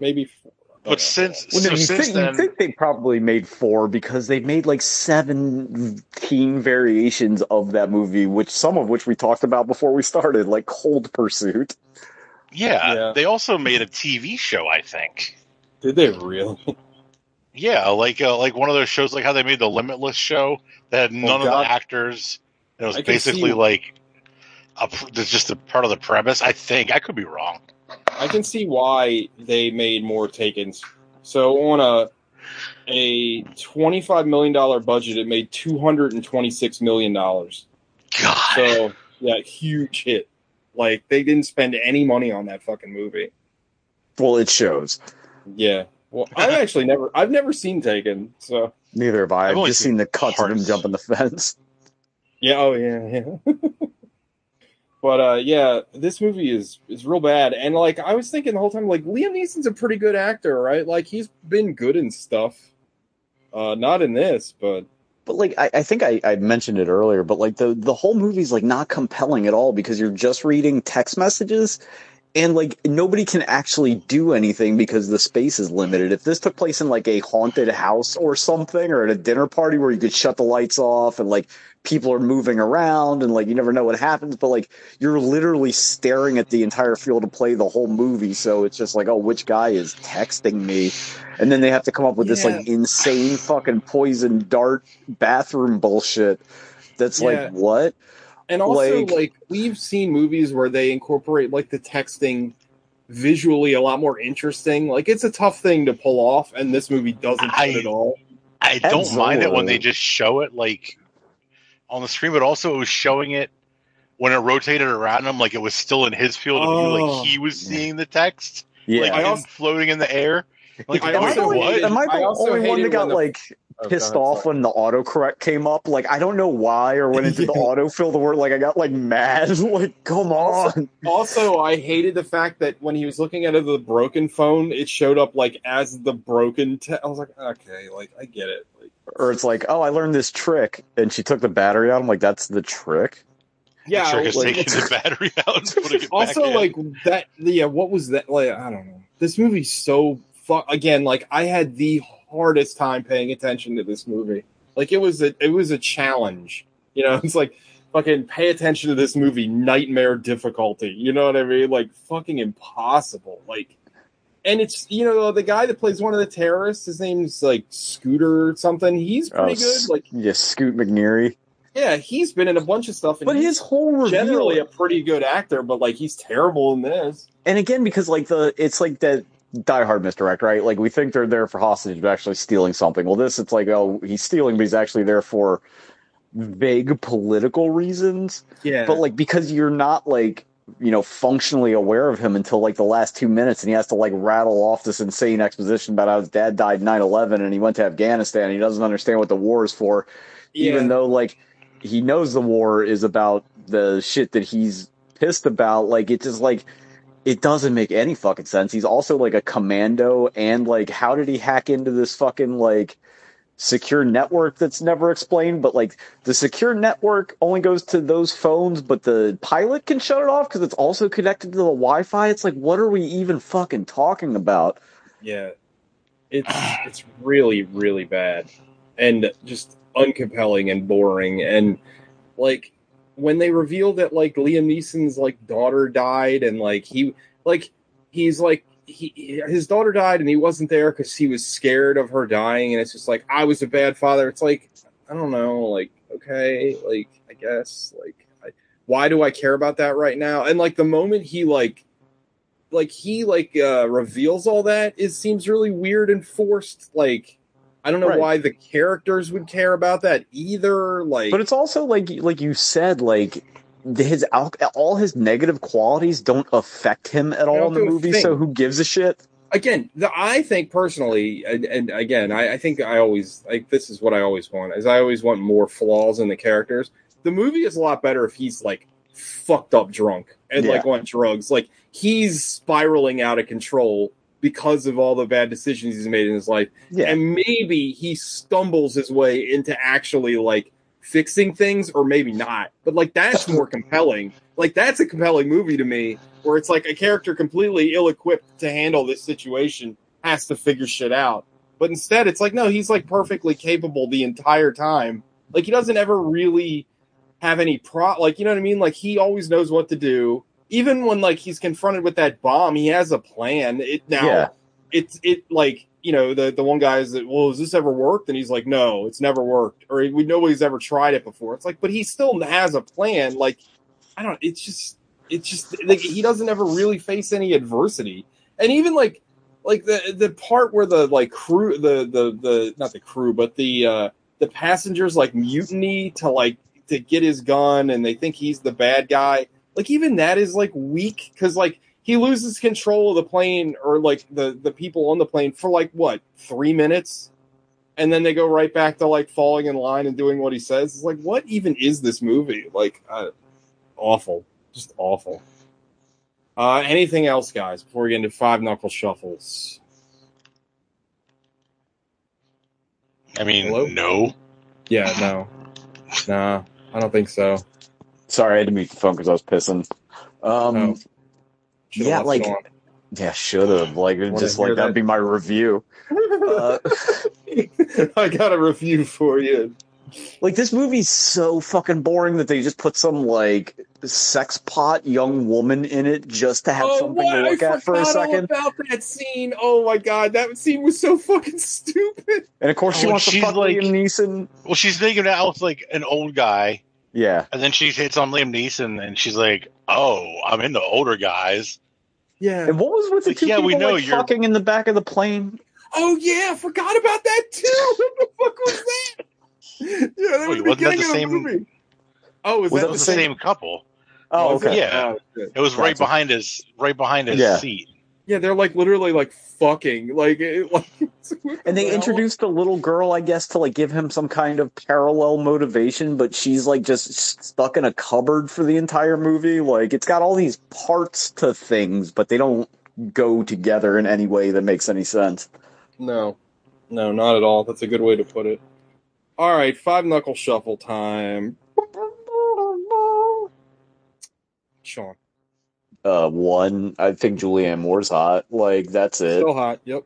maybe four. But since then, you think they probably made four because they made like 17 variations of that movie, which some of which we talked about before we started, like Cold Pursuit. Yeah, they also made a TV show, I think. Did they really? Yeah, like one of those shows, like how they made the Limitless show that had none of the actors. And it was basically like just a part of the premise. I think I could be wrong. I can see why they made more Takens. So on a $25 million budget, it made $226 million. God. So yeah, huge hit. Like, they didn't spend any money on that fucking movie. Well, it shows. Yeah. Well, I've never seen Taken, so. Neither have I. I've just seen the cuts of him jumping the fence. Yeah, yeah. But, this movie is real bad. And, like, I was thinking the whole time, like, Liam Neeson's a pretty good actor, right? Like, he's been good in stuff. Not in this, but. But, like, I think I mentioned it earlier, but, like, the whole movie's, like, not compelling at all because you're just reading text messages and, like, nobody can actually do anything because the space is limited. If this took place in, like, a haunted house or something or at a dinner party where you could shut the lights off and, like, people are moving around and, like, you never know what happens, but, like, you're literally staring at the entire field of play the whole movie, so it's just like, oh, which guy is texting me? And then they have to come up with this, like, insane fucking poison dart bathroom bullshit that's like, what? And also, like, we've seen movies where they incorporate, like, the texting visually a lot more interesting. Like, it's a tough thing to pull off, and this movie doesn't do it at all. I don't mind it when they just show it, like, on the screen, but also it was showing it when it rotated around him, like, it was still in his field, and like, he was seeing the text, like, floating in the air. Like, am I the only one that got like pissed off when the autocorrect came up? Like, I don't know why, or when it did the autofill the word, like I got like mad. Like, come on. Also, I hated the fact that when he was looking at the broken phone, it showed up like as the broken. I was like, okay, like I get it. Like, or it's like, oh, I learned this trick, and she took the battery out. I'm like, that's the trick. Yeah, the trick is taking the battery out and putting it also back in. Like that. Yeah, what was that? Like, I don't know. This movie's so. Again, like I had the hardest time paying attention to this movie. Like it was a challenge. You know, it's like fucking pay attention to this movie, nightmare difficulty. You know what I mean? Like fucking impossible. Like And it's, you know, the guy that plays one of the terrorists, his name's like Scooter or something. He's pretty good. Like, yeah, Scoot McNeary. Yeah, he's been in a bunch of stuff. And but his whole reveal, generally a pretty good actor, but like he's terrible in this. And again, because like it's like that diehard misdirect, right? Like we think they're there for hostage, but actually stealing something. Well, this it's like, oh, he's stealing, but he's actually there for vague political reasons. Yeah, but like because you're not like, you know, functionally aware of him until like the last 2 minutes, and he has to like rattle off this insane exposition about how his dad died 9/11 and he went to Afghanistan and he doesn't understand what the war is for, even though like he knows the war is about the shit that he's pissed about. Like it just like it doesn't make any fucking sense. He's also like a commando, and like how did he hack into this fucking like secure network that's never explained? But like the secure network only goes to those phones, but the pilot can shut it off because it's also connected to the Wi-Fi. It's like, what are we even fucking talking about? Yeah, it's really, really bad and just uncompelling and boring. And like when they reveal that like Liam Neeson's like daughter died, and like his daughter died and he wasn't there because he was scared of her dying, and it's just like, I was a bad father. It's like, I don't know, like, okay, like I guess, like why do I care about that right now? And like the moment he reveals all that, it seems really weird and forced. Like I don't know why the characters would care about that either. Like, but it's also like you said, like his all his negative qualities don't affect him at all in the movie, so who gives a shit? Again, I think personally, and again, I think I always like, this is what I always want, is I always want more flaws in the characters. The movie is a lot better if he's like fucked up drunk and like on drugs. Like he's spiraling out of control because of all the bad decisions he's made in his life. Yeah. And maybe he stumbles his way into actually like fixing things, or maybe not, but like that's more compelling. Like that's a compelling movie to me, where it's like a character completely ill-equipped to handle this situation has to figure shit out. But instead it's like, no, he's like perfectly capable the entire time. Like he doesn't ever really have any like, you know what I mean? Like he always knows what to do. Even when like he's confronted with that bomb, he has a plan. It's like, you know, the one guy is that, well, has this ever worked? And he's like, no, it's never worked. Or nobody's ever tried it before. It's like, but he still has a plan. Like, I don't, it's just like, he doesn't ever really face any adversity. And even like the part where the like crew, the not the crew, but the passengers like mutiny to get his gun, and they think he's the bad guy. Like even that is like weak, because like he loses control of the plane, or like the people on the plane for like what, 3 minutes, and then they go right back to like falling in line and doing what he says. It's like, what even is this movie? Like awful, just awful. Anything else, guys, before we get into Five Knuckle Shuffles? I mean, hello? No. Yeah, no. Nah, I don't think so. Sorry, I had to mute the phone because I was pissing. Oh. Should have. Like, just like that'd be my review. I got a review for you. Like, this movie's so fucking boring that they just put some like sex pot young woman in it just to have something to look at for a second. I forgot all about that scene. Oh my god, that scene was so fucking stupid. And of course, she wants to fuck like, Liam Neeson. Well, she's thinking out like an old guy. Yeah, and then she hits on Liam Neeson, and she's like, "Oh, I'm into older guys." Yeah, and what was with the two people you're fucking in the back of the plane? Oh yeah, I forgot about that too. What the fuck was that? Yeah, that was the same movie. Oh, was that the same couple? Oh, okay. Yeah, it was right behind his seat. Yeah, they're like literally like fucking like and they introduced the little girl, I guess, to like give him some kind of parallel motivation, but she's like just stuck in a cupboard for the entire movie. Like it's got all these parts to things, but they don't go together in any way that makes any sense. No, not at all. That's a good way to put it. All right, Five Knuckle Shuffle time. Sean. One, I think Julianne Moore's hot. Like, that's it. Still hot, yep.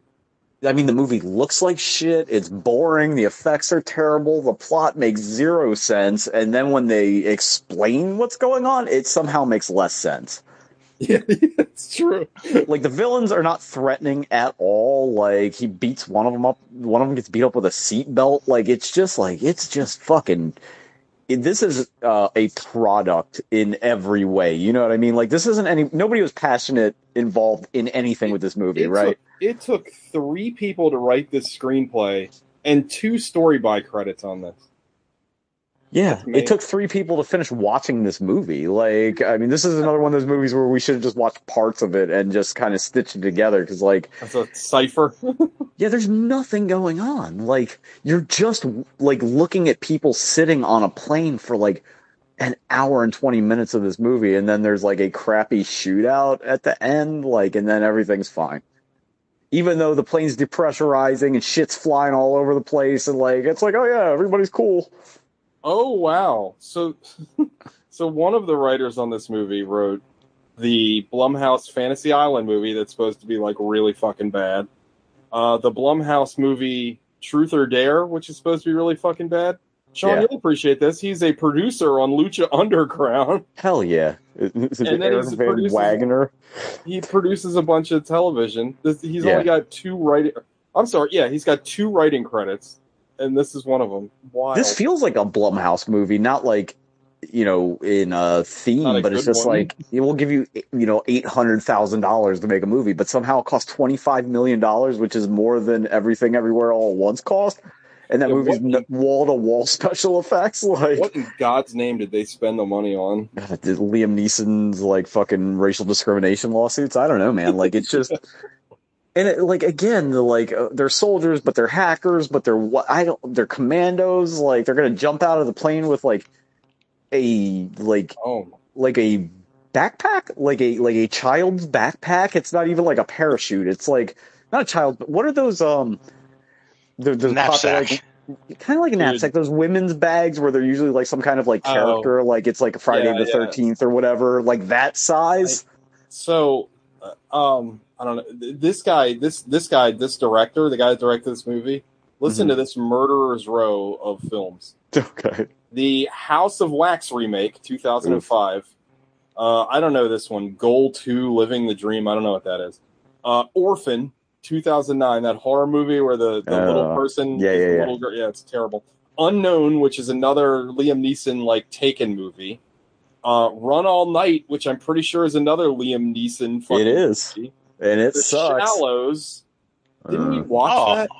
I mean, the movie looks like shit. It's boring. The effects are terrible. The plot makes zero sense. And then when they explain what's going on, it somehow makes less sense. Yeah, it's true. Like, the villains are not threatening at all. Like, he beats one of them up. One of them gets beat up with a seatbelt. Like, it's just fucking... This is a product in every way. You know what I mean? Like, this isn't any... Nobody was passionate involved in anything with this movie, right? It took three people to write this screenplay and two story-by credits on this. Yeah, it took three people to finish watching this movie. Like, I mean, this is another one of those movies where we should have just watched parts of it and just kind of stitched it together. Because, like... That's a cipher. Yeah, there's nothing going on. Like, you're just, like, looking at people sitting on a plane for, like, an hour and 20 minutes of this movie. And then there's, like, a crappy shootout at the end. Like, and then everything's fine. Even though the plane's depressurizing and shit's flying all over the place. And, like, it's like, oh, yeah, everybody's cool. Oh, wow. So one of the writers on this movie wrote the Blumhouse Fantasy Island movie that's supposed to be, like, really fucking bad. The Blumhouse movie Truth or Dare, which is supposed to be really fucking bad. Sean, you'll appreciate this. He's a producer on Lucha Underground. Hell yeah. And then he's Van Wagner. He produces a bunch of television. He's only got two writing... I'm sorry, yeah, he's got two writing credits. And this is one of them. Wild. This feels like a Blumhouse movie, not like, you know, in a theme, but it's just like, it will give you, you know, $800,000 to make a movie, but somehow it costs $25 million, which is more than Everything Everywhere All at Once cost. And that movie's wall-to-wall special effects. Like, what in God's name did they spend the money on? Did Liam Neeson's, like, fucking racial discrimination lawsuits? I don't know, man. Like, it's just... And it, like, again, they're soldiers, but they're hackers, but they're commandos. Like, they're gonna jump out of the plane with a backpack, like a child's backpack. It's not even like a parachute. It's like not a child. But what are those? The knapsack. Kind of like a knapsack, those women's bags where they're usually like some kind of like character, like it's like Friday the 13th or whatever, like that size. I don't know. This director, the guy that directed this movie, listen to this murderer's row of films. Okay. The House of Wax remake, 2005. I don't know this one. Goal 2, Living the Dream. I don't know what that is. Orphan, 2009. That horror movie where the little person is a little girl. Yeah, it's terrible. Unknown, which is another Liam Neeson, like, Taken movie. Run All Night, which I'm pretty sure is another Liam Neeson fucking movie. And it sucks. Shallows. Didn't we watch that?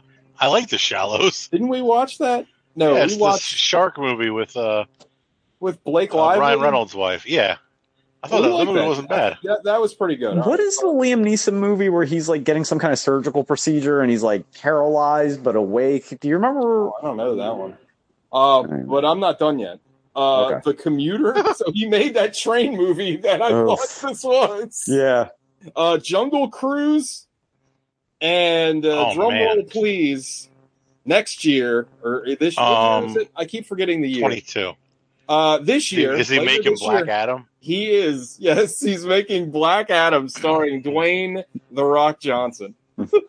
I like The Shallows. Didn't we watch that? No, we watched the shark movie with Blake Lively, Ryan Reynolds' wife. Yeah, I thought that movie wasn't bad. That was pretty good. What is the Liam Neeson movie where he's like getting some kind of surgical procedure and he's like paralyzed but awake? Do you remember? Oh, I don't know that one. But I'm not done yet. The Commuter. So he made that train movie that I thought this was. Yeah. Jungle Cruise and drumroll please, next year or this year, I keep forgetting the year. 22. This year is he making Black Adam? He is. Yes, he's making Black Adam starring Dwayne The Rock Johnson. Well,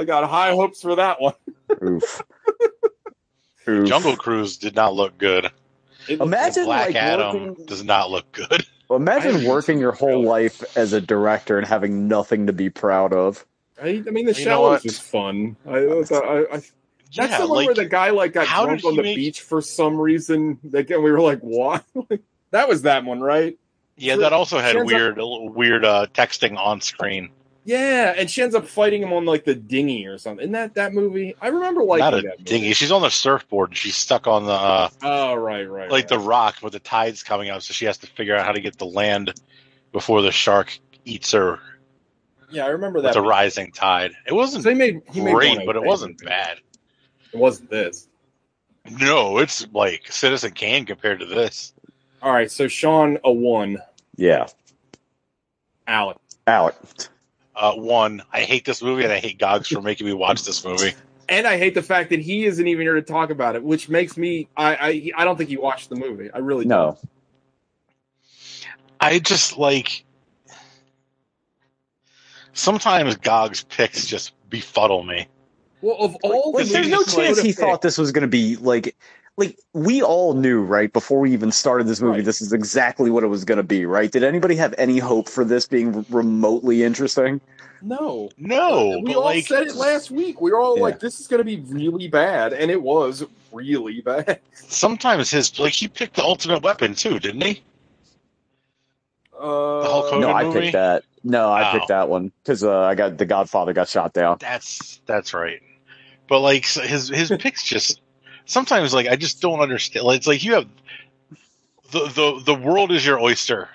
I got high hopes for that one. Oof. Jungle Cruise did not look good. Imagine Black Adam does not look good. Well, imagine working your whole life as a director and having nothing to be proud of. I mean, The Shallows is fun. That's the one where the guy got drunk on the beach for some reason. Again, we were like, "Why?" That was that one, right? Yeah, that also had weird texting on screen. Yeah, and she ends up fighting him on like the dinghy or something. Isn't that movie? I remember liking that. Not a dinghy. She's on the surfboard and she's stuck on the the rock with the tides coming up, so she has to figure out how to get to land before the shark eats her. Yeah, I remember that. It's a rising tide. It wasn't great, but it wasn't bad. It wasn't this. No, it's like Citizen Kane compared to this. All right, so Sean, a 1. Yeah. Alec. 1. I hate this movie, and I hate Gogs for making me watch this movie. And I hate the fact that he isn't even here to talk about it, which makes me... I don't think he watched the movie. I really don't. I just, like... Sometimes Gogs' picks just befuddle me. Well, of all the movies... There's no chance he thought this was going to be, like... like, we all knew, right, before we even started this movie, this is exactly what it was going to be, right? Did anybody have any hope for this being remotely interesting? No. No. We all said it last week. We were all like, this is going to be really bad, and it was really bad. Sometimes his, like, he picked the ultimate weapon, too, didn't he? The Hulk Hogan movie? Picked that. No, I picked that one, because I got the Godfather got shot down. That's right. But, like, his picks just... Sometimes, like, I just don't understand. It's like you have the world is your oyster.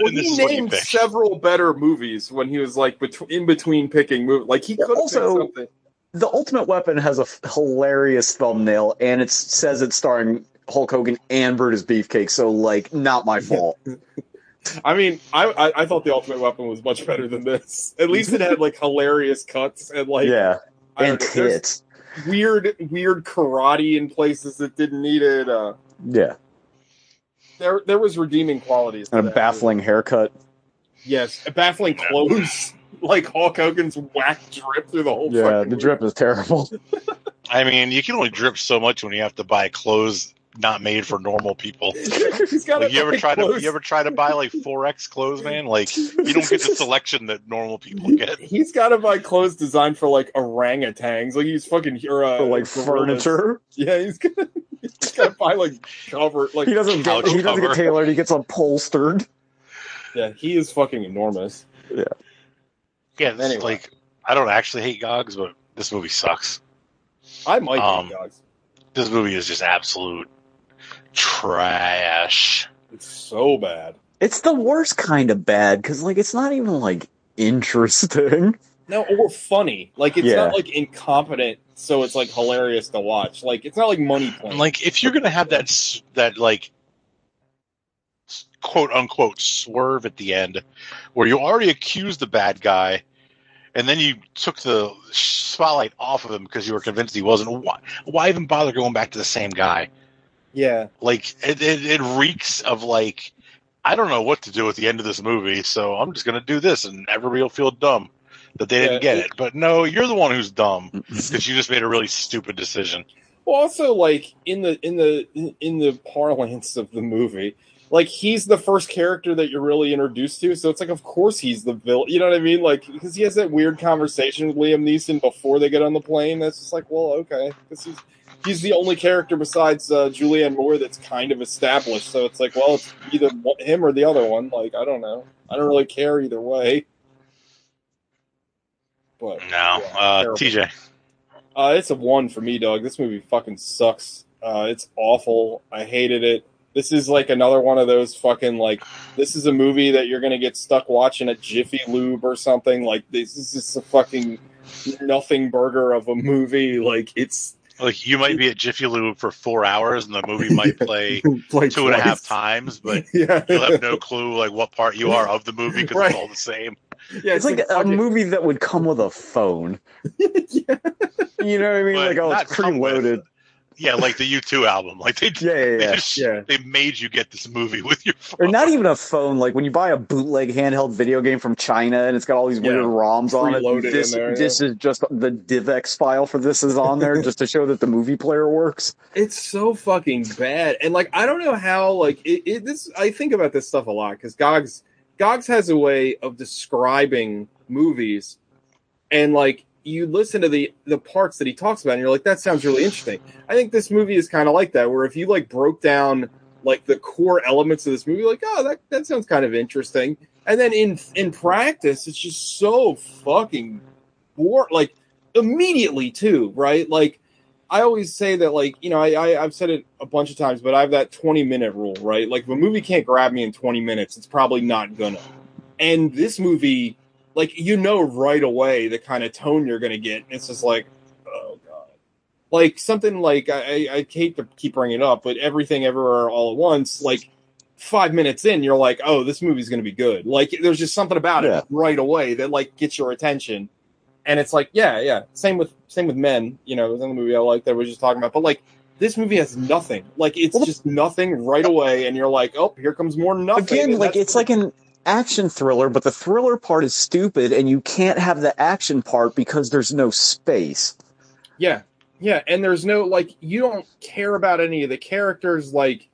Well, he named several better movies when he was like in between picking movies. Like he could have done something. The Ultimate Weapon has a hilarious thumbnail, and it says it's starring Hulk Hogan and Brutus Beefcake. So, like, not my fault. I mean, I thought the Ultimate Weapon was much better than this. At least it had like hilarious cuts and like and hits. Weird karate in places that didn't need it. There was redeeming qualities. And a baffling haircut. Yes, a baffling clothes. Like Hulk Hogan's whack drip through the whole. Yeah, the drip is terrible. I mean, you can only drip so much when you have to buy clothes not made for normal people. You ever try to buy like 4X clothes, man? Like you don't get the selection that normal people get. He's got to buy clothes designed for like orangutans. Like he's fucking for like furniture. Yeah, he's got to buy like cover. Like he doesn't get tailored. He gets upholstered. Yeah, he is fucking enormous. Yeah. Yeah. Anyway. Like I don't actually hate Gogs, but this movie sucks. I might hate Gogs. This movie is just absolute trash. It's so bad. It's the worst kind of bad because, like, it's not even like interesting. No, or funny. Like, it's not like incompetent, so it's like hilarious to watch. Like, it's not like Money Plane. Like, if you're gonna have that like quote unquote swerve at the end, where you already accused the bad guy. And then you took the spotlight off of him because you were convinced he wasn't. Why even bother going back to the same guy? Yeah. Like, it reeks of, like, I don't know what to do at the end of this movie, so I'm just going to do this, and everybody will feel dumb that they didn't get it. But no, you're the one who's dumb because you just made a really stupid decision. Well, also, like, in the parlance of the movie... Like, he's the first character that you're really introduced to, so it's like, of course he's the villain. You know what I mean? Like, because he has that weird conversation with Liam Neeson before they get on the plane. That's just like, well, okay. Because he's the only character besides Julianne Moore that's kind of established. So it's like, well, it's either him or the other one. Like, I don't know. I don't really care either way. But TJ. It's a 1 for me, Doug. This movie fucking sucks. It's awful. I hated it. This is, like, another one of those fucking, like, this is a movie that you're going to get stuck watching at Jiffy Lube or something. Like, this is just a fucking nothing burger of a movie. Like, it's... Like, you might be at Jiffy Lube for 4 hours, and the movie might play 2.5 times, but you'll have no clue, like, what part you are of the movie, because it's all the same. Yeah, it's like a movie that would come with a phone. You know what I mean? But like, oh, it's preloaded. Yeah, like the U2 album. Like they made you get this movie with your phone. Or not even a phone. Like when you buy a bootleg handheld video game from China and it's got all these weird ROMs on it. This is just the DivX file for this is on there just to show that the movie player works. It's so fucking bad. And like I don't know how like this. I think about this stuff a lot because Gogs has a way of describing movies and like. You listen to the parts that he talks about, and you're like, that sounds really interesting. I think this movie is kind of like that, where if you, like, broke down, like, the core elements of this movie, like, oh, that sounds kind of interesting. And then in practice, it's just so fucking boring. Like, immediately, too, right? Like, I always say that, like, you know, I've said it a bunch of times, but I have that 20-minute rule, right? Like, if a movie can't grab me in 20 minutes, it's probably not gonna. And this movie... Like, you know right away the kind of tone you're going to get. It's just like, oh, God. Like, something like, I hate to keep bringing it up, but Everything Everywhere All at Once, like, 5 minutes in, you're like, oh, this movie's going to be good. Like, there's just something about it right away that, like, gets your attention. And it's like, Same with Men, you know, it was in the movie I liked that we were just talking about. But, like, this movie has nothing. Like, it's just nothing right away, and you're like, oh, here comes more nothing. Again, like, it's like an... action thriller, but the thriller part is stupid and you can't have the action part because there's no space. Yeah. Yeah, and there's no, like, you don't care about any of the characters, like,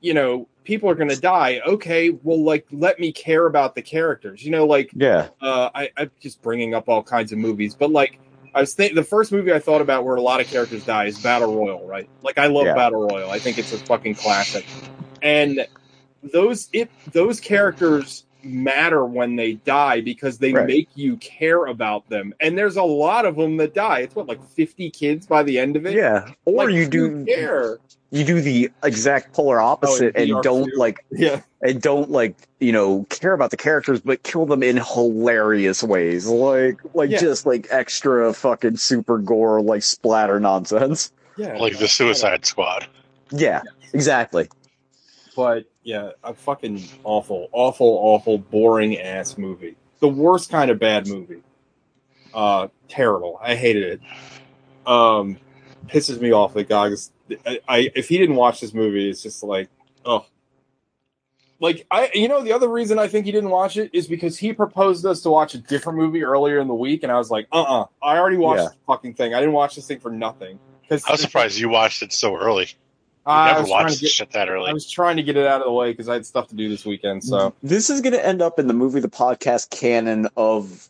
you know, people are going to die. Okay, well, like, let me care about the characters. You know, like, yeah. I'm just bringing up all kinds of movies, but, like, I was thinking, the first movie I thought about where a lot of characters die is Battle Royale, right? Like, I love Battle Royale. I think it's a fucking classic. And those characters matter when they die because they make you care about them. And there's a lot of them that die. It's what, like 50 kids by the end of it? Yeah. Or like, you do the exact polar opposite and don't like and don't like, you know, care about the characters but kill them in hilarious ways. Like just like extra fucking super gore like splatter nonsense. Yeah. Like the Suicide Squad. Yeah, exactly. But yeah, a fucking awful, boring ass movie. The worst kind of bad movie. Terrible. I hated it. Pisses me off that Goggins. If he didn't watch this movie, it's just like, oh. Like, the other reason I think he didn't watch it is because he proposed us to watch a different movie earlier in the week, and I was like, I already watched the fucking thing. I didn't watch this thing for nothing. I was surprised you watched it so early. I never watched shit that early. I was trying to get it out of the way because I had stuff to do this weekend. So this is going to end up in the movie, the podcast canon of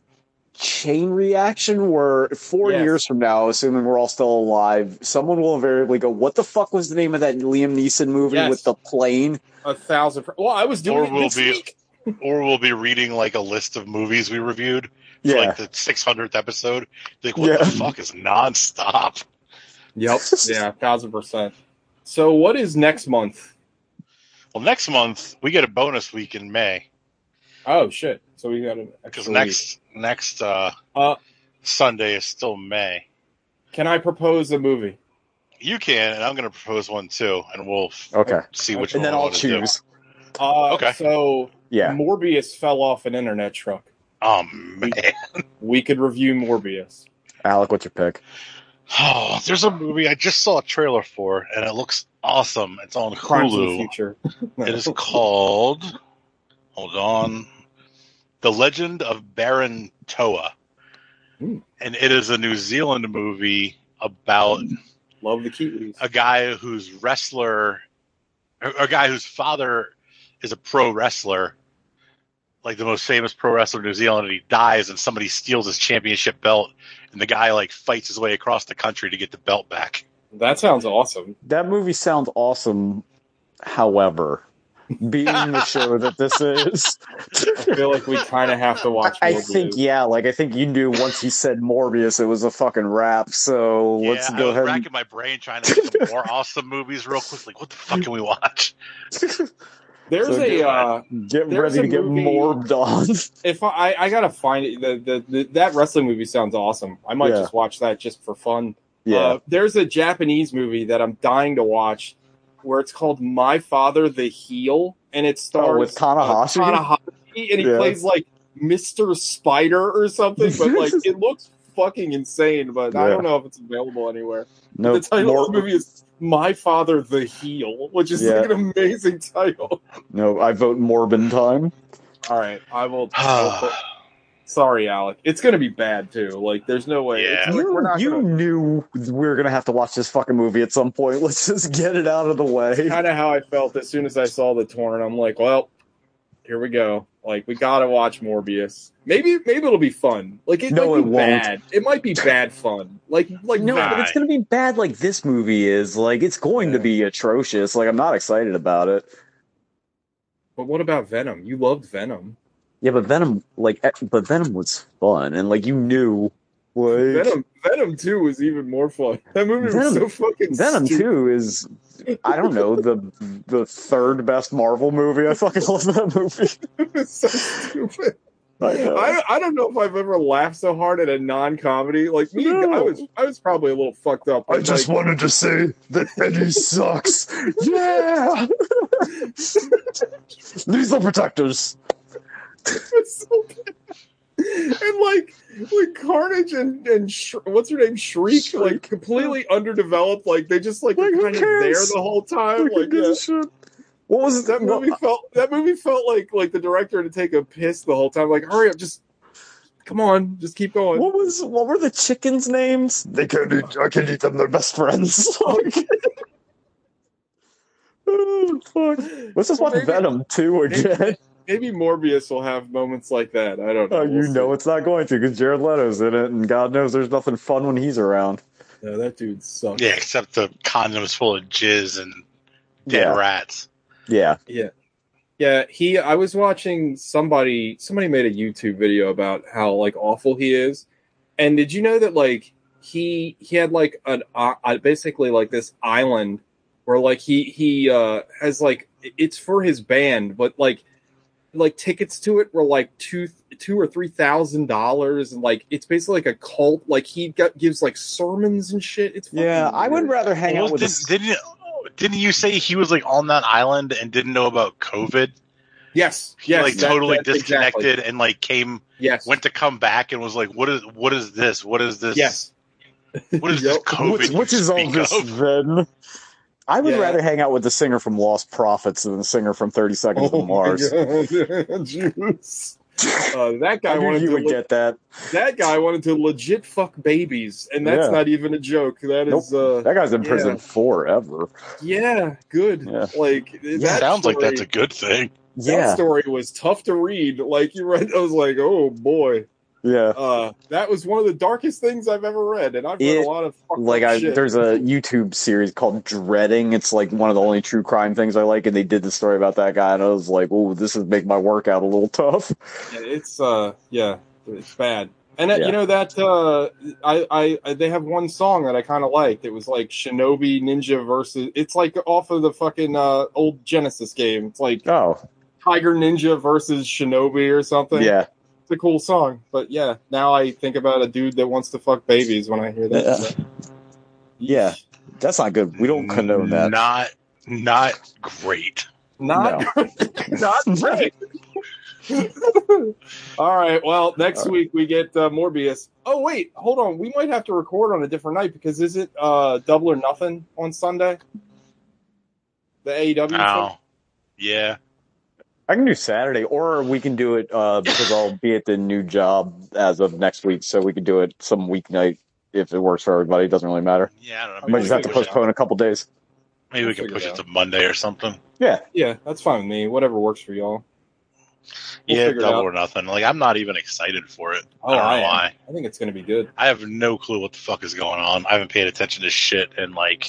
chain reaction, where 4 years from now, assuming we're all still alive, someone will invariably go, "What the fuck was the name of that Liam Neeson movie with the plane?" 1,000. Well, I was doing it this week. Or we'll be reading like a list of movies we reviewed for like the 600th episode. Like, what the fuck is Non-Stop? Yep. Yeah, 1,000%. So what is next month? Well, next month we get a bonus week in May. Oh shit! So we got an extra week. next Sunday is still May. Can I propose a movie? You can, and I'm going to propose one too, and we'll see which one. And then I'll choose. So Morbius fell off an internet truck. Oh man, we could review Morbius. Alec, what's your pick? Oh, there's a movie I just saw a trailer for, and it looks awesome. It's on Hulu. It is called, hold on, The Legend of Baron Toa. Mm. And it is a New Zealand movie about love the Kiwis. A guy who's wrestler, a guy whose father is a pro wrestler, like the most famous pro wrestler in New Zealand, and he dies, and somebody steals his championship belt, and the guy like fights his way across the country to get the belt back. That sounds awesome. That movie sounds awesome. However, being the show that this is, I feel like we kind of have to watch Morbius. I think, I think you knew once he said Morbius, it was a fucking wrap. So let's go ahead. I was racking my brain trying to make some more awesome movies real quickly. What the fuck can we watch? There's get morbed on. If I gotta find it, that wrestling movie sounds awesome. I might just watch that just for fun. Yeah, there's a Japanese movie that I'm dying to watch, where it's called My Father the Heel, and it stars with Tanahashi. Tanahashi, and he plays like Mr. Spider or something. But like, it looks fucking insane. But I don't know if it's available anywhere. No, the title of the movie is My Father the Heel, which is like an amazing title. No, I vote Morbin time. All right, I will. Sorry, Alec. It's going to be bad, too. Like, there's no way. Yeah. It's, like, you knew we were going to have to watch this fucking movie at some point. Let's just get it out of the way. That's kind of how I felt as soon as I saw the torrent. I'm like, well, here we go. Like, we got to watch Morbius. Maybe it'll be fun. Like, it might be bad. It might be bad fun. But it's going to be bad like this movie is. Like, it's going to be atrocious. Like, I'm not excited about it. But what about Venom? You loved Venom. Yeah, but Venom was fun. And, like, you knew. Like, Venom 2 was even more fun. That movie was so fucking Venom stupid. 2 is, I don't know, the third best Marvel movie. I fucking love that movie. It's so stupid. I don't know if I've ever laughed so hard at a non-comedy. Like, I was probably a little fucked up. I just wanted to say that Eddie sucks. Yeah! These are protectors. It's so bad. And like Carnage and what's her name, Shriek, like completely underdeveloped. Like they just like kind of there the whole time. Like shit. What was it? That movie felt like the director had to take a piss the whole time. Like hurry up, just Come on, just keep going. What were the chickens' names? I can eat them. They're best friends. Oh, fuck. Let's just watch Venom 2 or Jet. Maybe Morbius will have moments like that. I don't know. Oh, you know it's not going to because Jared Leto's in it, and God knows there's nothing fun when he's around. No, that dude sucks. Yeah, except the condom's full of jizz and dead rats. Yeah. Yeah. Yeah, I was watching somebody made a YouTube video about how, like, awful he is. And did you know that, like, he had, like, an basically, like, this island where, like, he has, like, it's for his band, but, like tickets to it were, like, $2,000 or $3,000, and, like, it's basically, like, a cult. Like, gives, like, sermons and shit. It's fucking weird. I would rather hang out with this. Didn't you say he was, like, on that island and didn't know about COVID? Yes. He like, totally disconnected exactly. And, like, went to come back and was like, what is this? What is this? Yes. What is this COVID? Which is all this, then? I would rather hang out with the singer from Lost Prophets than the singer from 30 Seconds to Mars. Juice. That guy get that. That guy wanted to legit fuck babies, and that's not even a joke. That is that guy's in prison forever. Yeah, good. Yeah. Like that sounds like that's a good thing. That story was tough to read. Like you read, I was like, oh boy. Yeah. That was one of the darkest things I've ever read, and I've read a lot of fucking shit. There's a YouTube series called Dreading. It's like one of the only true crime things I like, and they did the story about that guy, and I was like, "Oh, this is make my workout a little tough." Yeah, it's bad, and you know that they have one song that I kind of liked. It was like Shinobi Ninja versus. It's like off of the fucking old Genesis game. It's like Tiger Ninja versus Shinobi or something. Yeah. A cool song, but now I think about a dude that wants to fuck babies when I hear that. Yeah, that's not good. We don't condone that. Not great. Not great. All right, well, next week we get Morbius. Oh wait, hold on, we might have to record on a different night because is it Double or Nothing on Sunday? The AEW show? Yeah, I can do Saturday, or we can do it because I'll be at the new job as of next week, so we can do it some weeknight if it works for everybody. It doesn't really matter. Yeah, I don't know. I might just have to postpone a couple days. Maybe we can push it to Monday or something. Yeah. Yeah, that's fine with me. Whatever works for y'all. We'll Double or Nothing. Like, I'm not even excited for it. Oh, I don't know why. I think it's going to be good. I have no clue what the fuck is going on. I haven't paid attention to shit in, like,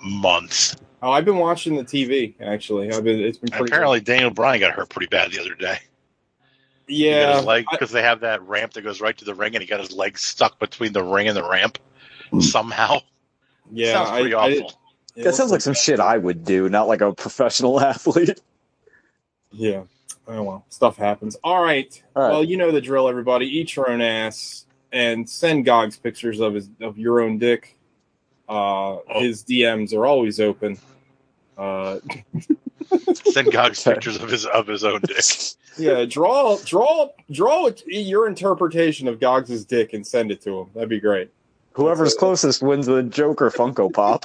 months. Oh, I've been watching the TV, actually. It's been apparently, Daniel Bryan got hurt pretty bad the other day. Yeah. Because they have that ramp that goes right to the ring, and he got his leg stuck between the ring and the ramp somehow. Yeah. Sounds pretty awful. That sounds like some shit I would do, not like a professional athlete. Yeah. Oh, well. Stuff happens. All right. Well, you know the drill, everybody. Eat your own ass and send Gogs pictures of your own dick. His DMs are always open. Send Gogs pictures of his own dick. Yeah, draw your interpretation of Gogs' dick and send it to him. That'd be great. Whoever's closest wins the Joker Funko Pop.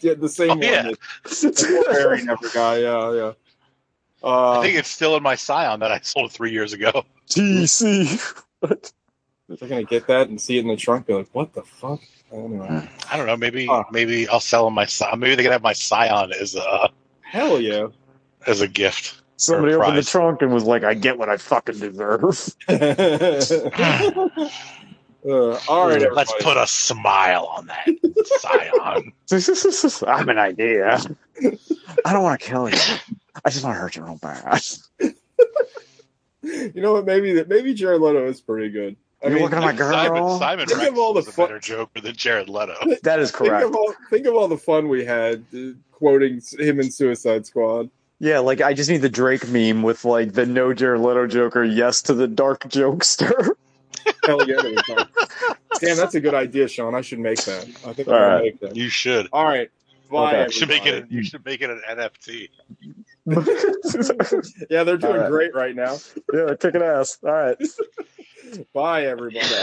Yeah, the same one. Yeah. Yeah. I think it's still in my Scion that I sold 3 years ago. TC. They're going to get that and see it in the trunk. Be like, what the fuck? Anyway. I don't know. Maybe I'll sell them my Scion. Maybe they can have my Scion as a hell yeah as a gift. Somebody opened the trunk and was like, "I get what I fucking deserve." All right, let's put a smile on that Scion. I have an idea. I don't want to kill you. I just want to hurt your own back. You know what? Maybe Jared Leto is pretty good. You're looking at my girl. Simon think Rex of all the was a better joker than Jared Leto. That is correct. Think of all the fun we had quoting him in Suicide Squad. Yeah, like I just need the Drake meme with like the no Jared Leto Joker, yes to the dark jokester. Hell yeah, damn, that's a good idea, Sean. I should make that. I think I'm gonna make that. You should. All right. Okay. You should make it an NFT. Yeah, they're doing great right now. Yeah, they're kicking ass. All right. Bye, everybody.